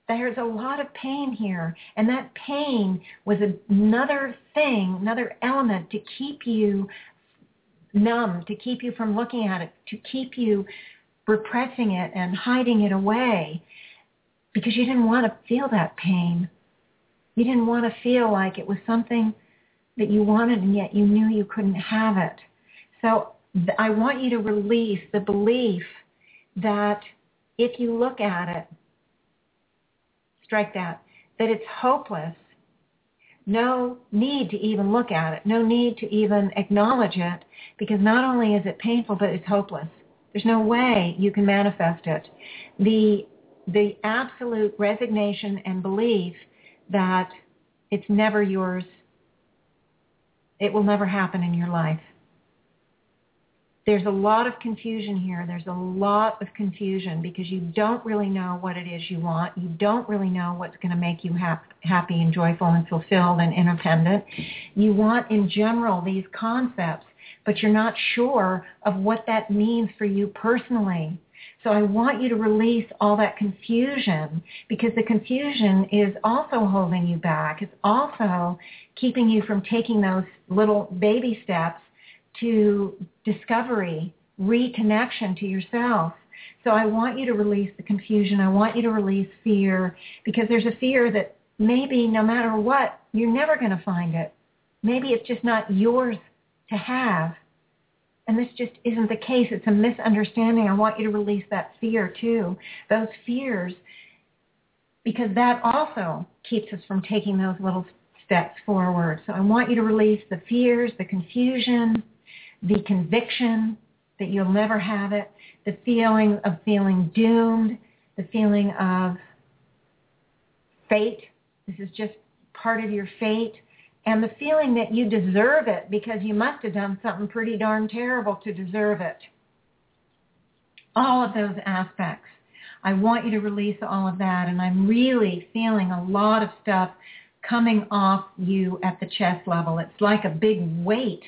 There's a lot of pain here, and that pain was another thing, another element to keep you numb, to keep you from looking at it, to keep you repressing it and hiding it away, because you didn't want to feel that pain. You didn't want to feel like it was something that you wanted, and yet you knew you couldn't have it. So I want you to release the belief that if you look at it, strike that it's hopeless, no need to even look at it, no need to even acknowledge it, because not only is it painful, but it's hopeless. There's no way you can manifest it. The absolute resignation and belief that it's never yours, it will never happen in your life. There's a lot of confusion here. There's a lot of confusion because you don't really know what it is you want. You don't really know what's going to make you happy and joyful and fulfilled and independent. You want, in general, these concepts, but you're not sure of what that means for you personally. So I want you to release all that confusion, because the confusion is also holding you back. It's also keeping you from taking those little baby steps to discovery, reconnection to yourself. So I want you to release the confusion. I want you to release fear, because there's a fear that maybe no matter what, you're never going to find it. Maybe it's just not yours to have. And this just isn't the case. It's a misunderstanding. I want you to release that fear too, those fears, because that also keeps us from taking those little steps forward. So I want you to release the fears, the confusion, the conviction that you'll never have it, the feeling of feeling doomed, the feeling of fate. This is just part of your fate. And the feeling that you deserve it because you must have done something pretty darn terrible to deserve it. All of those aspects. I want you to release all of that. And I'm really feeling a lot of stuff coming off you at the chest level. It's like a big weight.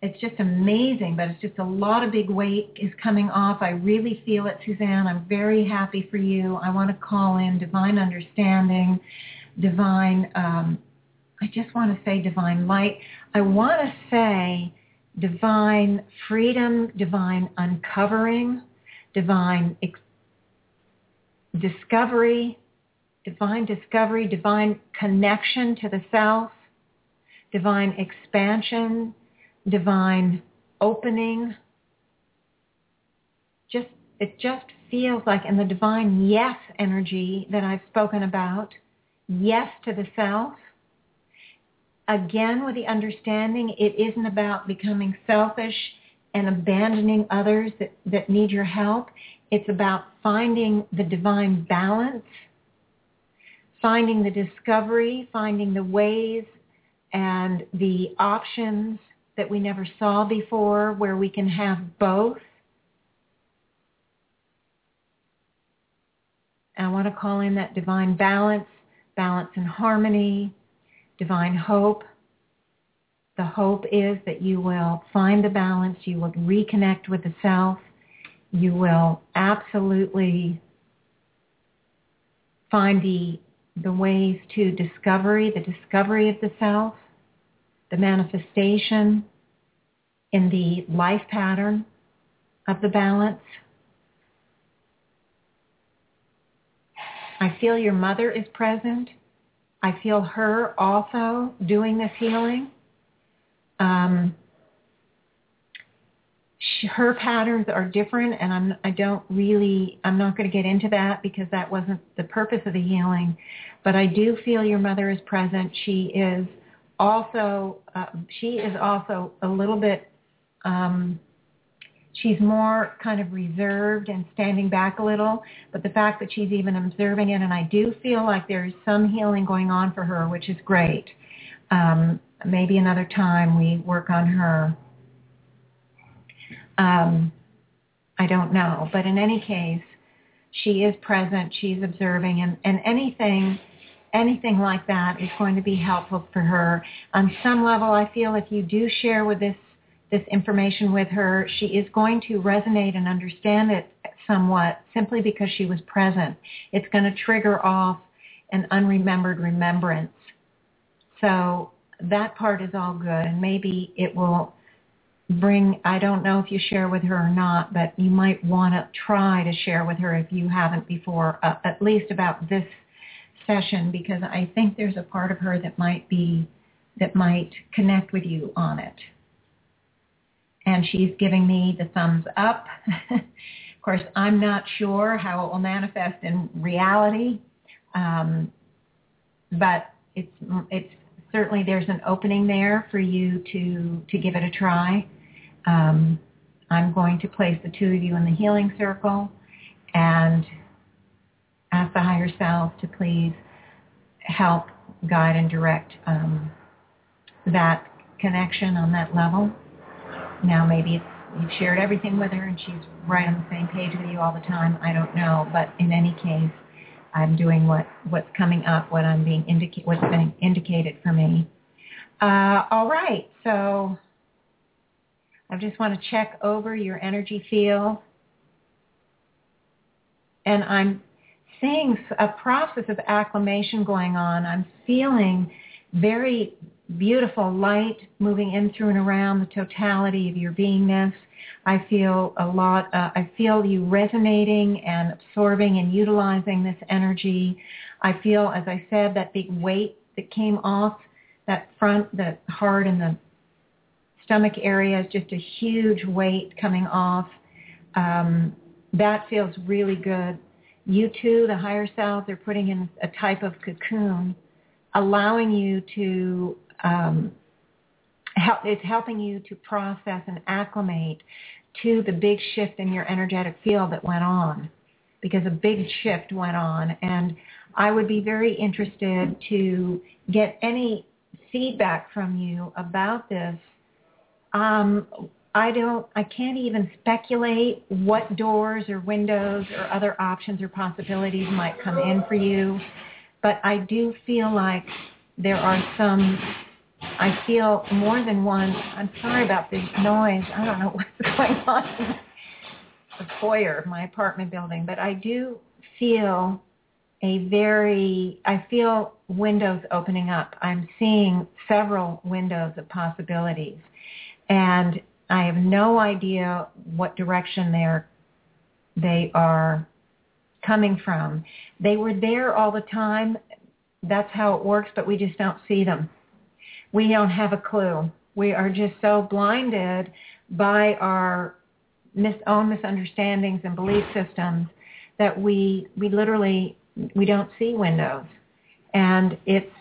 It's just amazing, but it's just a lot of big weight is coming off. I really feel it, Suzanne. I'm very happy for you. I want to call in divine understanding, divine I just want to say divine light. I want to say divine freedom, divine uncovering, divine discovery, divine connection to the self, divine expansion, divine opening. It just feels like in the divine yes energy that I've spoken about, yes to the self. Again, with the understanding, it isn't about becoming selfish and abandoning others that need your help. It's about finding the divine balance, finding the discovery, finding the ways and the options that we never saw before, where we can have both. And I want to call in that divine balance, balance and harmony, divine hope. The hope is that you will find the balance, you will reconnect with the self, you will absolutely find the ways to discovery, the discovery of the self, the manifestation in the life pattern of the balance. I feel your mother is present. I feel her also doing this healing. Her patterns are different, and I'm not going to get into that because that wasn't the purpose of the healing. But I do feel your mother is present. She is also a little bit. She's more kind of reserved and standing back a little, but the fact that she's even observing it, and I do feel like there's some healing going on for her, which is great. Maybe another time we work on her. I don't know. But in any case, she is present, she's observing, and anything like that is going to be helpful for her. On some level, I feel if you do share with this information with her, she is going to resonate and understand it somewhat simply because she was present. It's going to trigger off an unremembered remembrance. So that part is all good. And maybe it will bring, I don't know if you share with her or not, but you might want to try to share with her if you haven't before, at least about this session, because I think there's a part of her that might connect with you on it. And she's giving me the thumbs up. Of course, I'm not sure how it will manifest in reality, but it's certainly there's an opening there for you to give it a try. I'm going to place the two of you in the healing circle and ask the higher self to please help guide and direct that connection on that level. Now maybe you've shared everything with her and she's right on the same page with you all the time. I don't know, but in any case, I'm doing what's coming up, what's being indicated for me. All right, so I just want to check over your energy field. and I'm seeing a process of acclimation going on. I'm feeling very beautiful light moving in through and around the totality of your beingness. I feel a lot, I feel you resonating and absorbing and utilizing this energy. I feel, as I said, that big weight that came off that front, the heart and the stomach area is just a huge weight coming off. That feels really good. You too, the higher self, they're putting in a type of cocoon, allowing you to, it's helping you to process and acclimate to the big shift in your energetic field that went on, because a big shift went on. And I would be very interested to get any feedback from you about this. I can't even speculate what doors or windows or other options or possibilities might come in for you, but I do feel like there are some, I feel more than one. I'm sorry about this noise. I don't know what's going on in the foyer of my apartment building, but I do feel I feel windows opening up. I'm seeing several windows of possibilities, and I have no idea what direction they are coming from. They were there all the time. That's how it works, but we just don't see them. We don't have a clue. We are just so blinded by our own misunderstandings and belief systems that we literally, we don't see windows. And it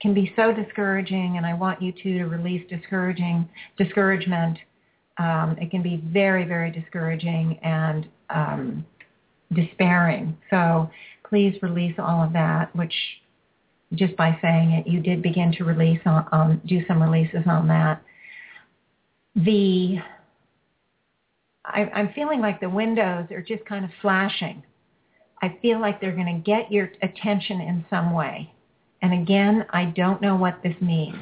can be so discouraging, and I want you to release discouragement. It can be very, very discouraging and despairing. So please release all of that, which just by saying it, you did begin to release, do some releases on that. I'm feeling like the windows are just kind of flashing. I feel like they're going to get your attention in some way. And again, I don't know what this means.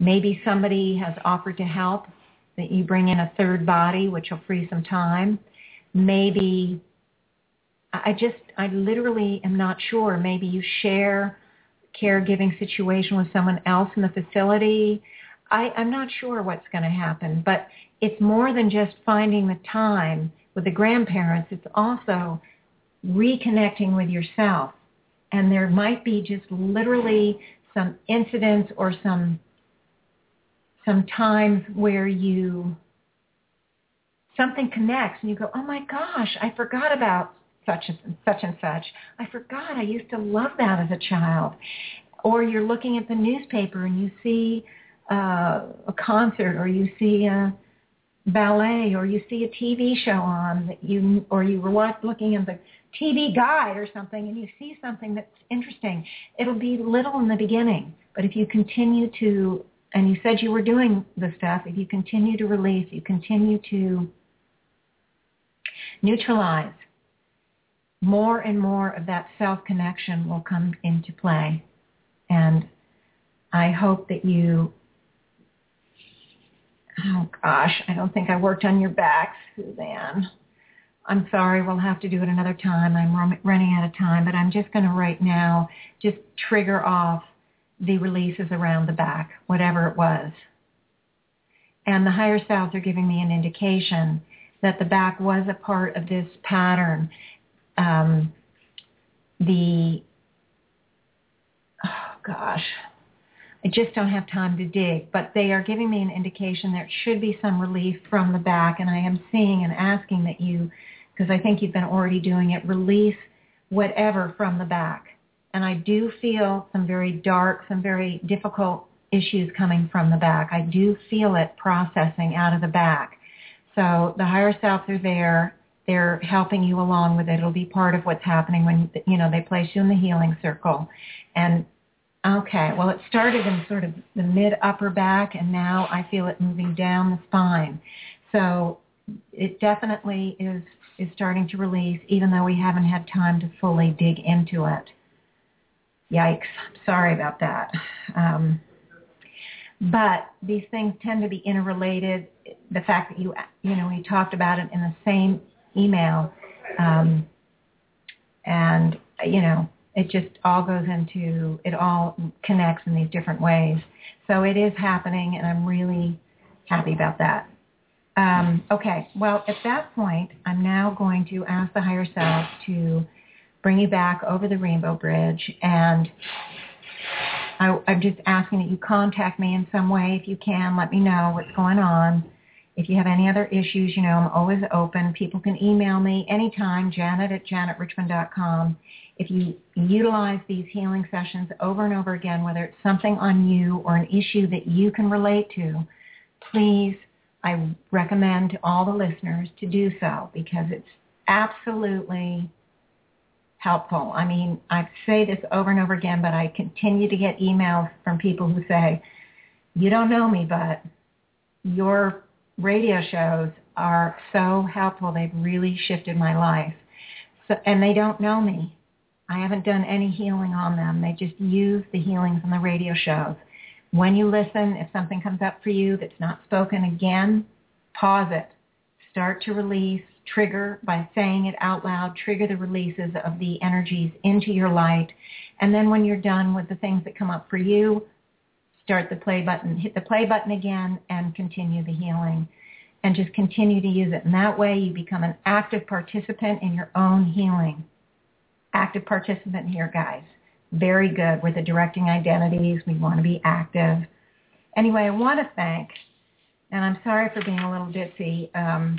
Maybe somebody has offered to help, that you bring in a third body, which will free some time. Maybe, I literally am not sure. Maybe you share a caregiving situation with someone else in the facility. I'm not sure what's going to happen, but it's more than just finding the time with the grandparents. It's also reconnecting with yourself. And there might be just literally some incidents or some times where something connects and you go, oh my gosh, I forgot about such and such and such. I forgot I used to love that as a child. Or you're looking at the newspaper and you see a concert, or you see a ballet, or you see a TV show on that you were looking at the TV guide or something, and you see something that's interesting. It'll be little in the beginning, but if you continue to, and you said you were doing the stuff, if you continue to release, you continue to neutralize, more and more of that self-connection will come into play. And I hope that you, oh gosh, I don't think I worked on your back, Suzanne. I'm sorry, we'll have to do it another time. I'm running out of time, but I'm just going to right now just trigger off the releases around the back, whatever it was. And the higher selves are giving me an indication that the back was a part of this pattern. I just don't have time to dig, but they are giving me an indication there should be some relief from the back, and I am seeing and asking that you, because I think you've been already doing it, release whatever from the back. And I do feel some very dark, some very difficult issues coming from the back. I do feel it processing out of the back. So the higher selves are there. They're helping you along with it. It'll be part of what's happening when, they place you in the healing circle. And okay, well, it started in sort of the mid-upper back, and now I feel it moving down the spine. So it definitely is starting to release, even though we haven't had time to fully dig into it. Yikes, I'm sorry about that. But these things tend to be interrelated. The fact that we talked about it in the same email, And, you know, it just all goes into, it all connects in these different ways. So it is happening, and I'm really happy about that. Okay, well, at that point, I'm now going to ask the higher self to bring you back over the Rainbow Bridge, and I'm just asking that you contact me in some way if you can. Let me know what's going on. If you have any other issues, you know, I'm always open. People can email me anytime, Janet@JanetRichmond.com. If you utilize these healing sessions over and over again, whether it's something on you or an issue that you can relate to, please, I recommend to all the listeners to do so, because it's absolutely helpful. I mean, I say this over and over again, but I continue to get emails from people who say, you don't know me, but your radio shows are so helpful. They've really shifted my life. So, and they don't know me. I haven't done any healing on them. They just use the healings on the radio shows. When you listen, if something comes up for you that's not spoken again, pause it. Start to release, trigger by saying it out loud, trigger the releases of the energies into your light. And then when you're done with the things that come up for you, start the play button, hit the play button again, and continue the healing. And just continue to use it. And that way you become an active participant in your own healing. Active participant here, guys. Very good with the directing identities. We want to be active. Anyway, I want to thank, and I'm sorry for being a little ditzy. I'm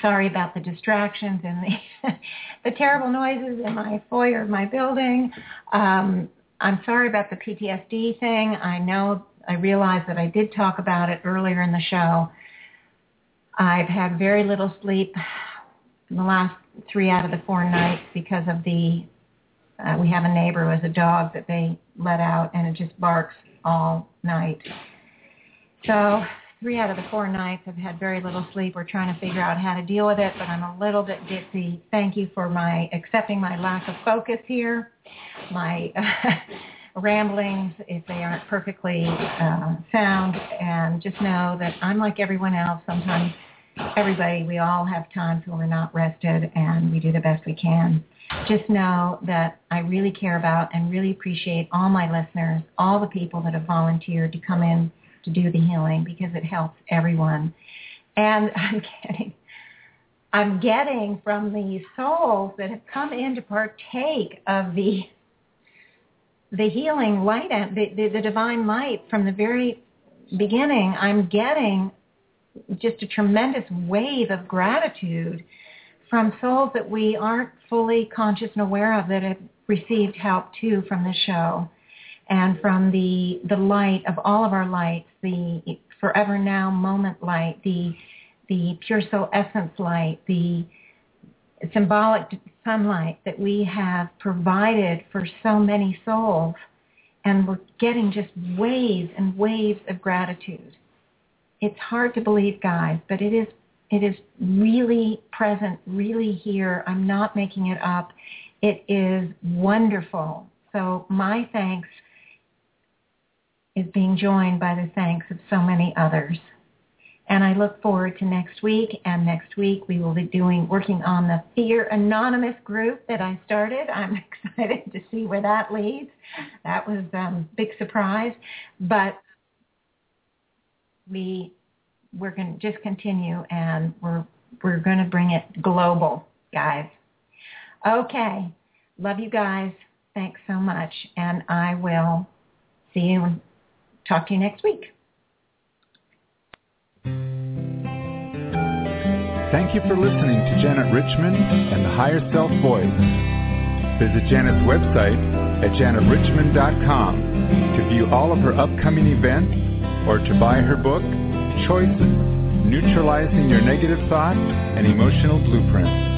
sorry about the distractions and the terrible noises in my foyer of my building. I'm sorry about the PTSD thing. I realize that I did talk about it earlier in the show. I've had very little sleep in the last 3 out of the 4 nights because of the we have a neighbor who has a dog that they let out, and it just barks all night. So 3 out of the 4 nights I've had very little sleep. We're trying to figure out how to deal with it, but I'm a little bit ditzy. Thank you for accepting my lack of focus here, my ramblings, if they aren't perfectly sound, and just know that I'm like everyone else. Sometimes everybody, we all have times when we're not rested, and we do the best we can. Just know that I really care about and really appreciate all my listeners, all the people that have volunteered to come in to do the healing, because it helps everyone. And I'm getting from the souls that have come in to partake of the healing light, the divine light from the very beginning, I'm getting just a tremendous wave of gratitude from souls that we aren't fully conscious and aware of that have received help, too, from the show and from the light of all of our lights, the Forever Now moment light, the Pure Soul Essence light, the symbolic sunlight that we have provided for so many souls. And we're getting just waves and waves of gratitude. It's hard to believe, guys, but it is really present, really here. I'm not making it up. It is wonderful. So my thanks is being joined by the thanks of so many others. And I look forward to next week. And next week we will be working on the Fear Anonymous group that I started. I'm excited to see where that leads. That was a big surprise. But we're going to just continue, and we're going to bring it global, guys. Okay. Love you guys. Thanks so much. And I will see you and talk to you next week. Thank you for listening to Janet Richmond and the Higher Self Voice. Visit Janet's website at JanetRichmond.com to view all of her upcoming events or to buy her book, Choices, Neutralizing Your Negative Thoughts and Emotional Blueprints.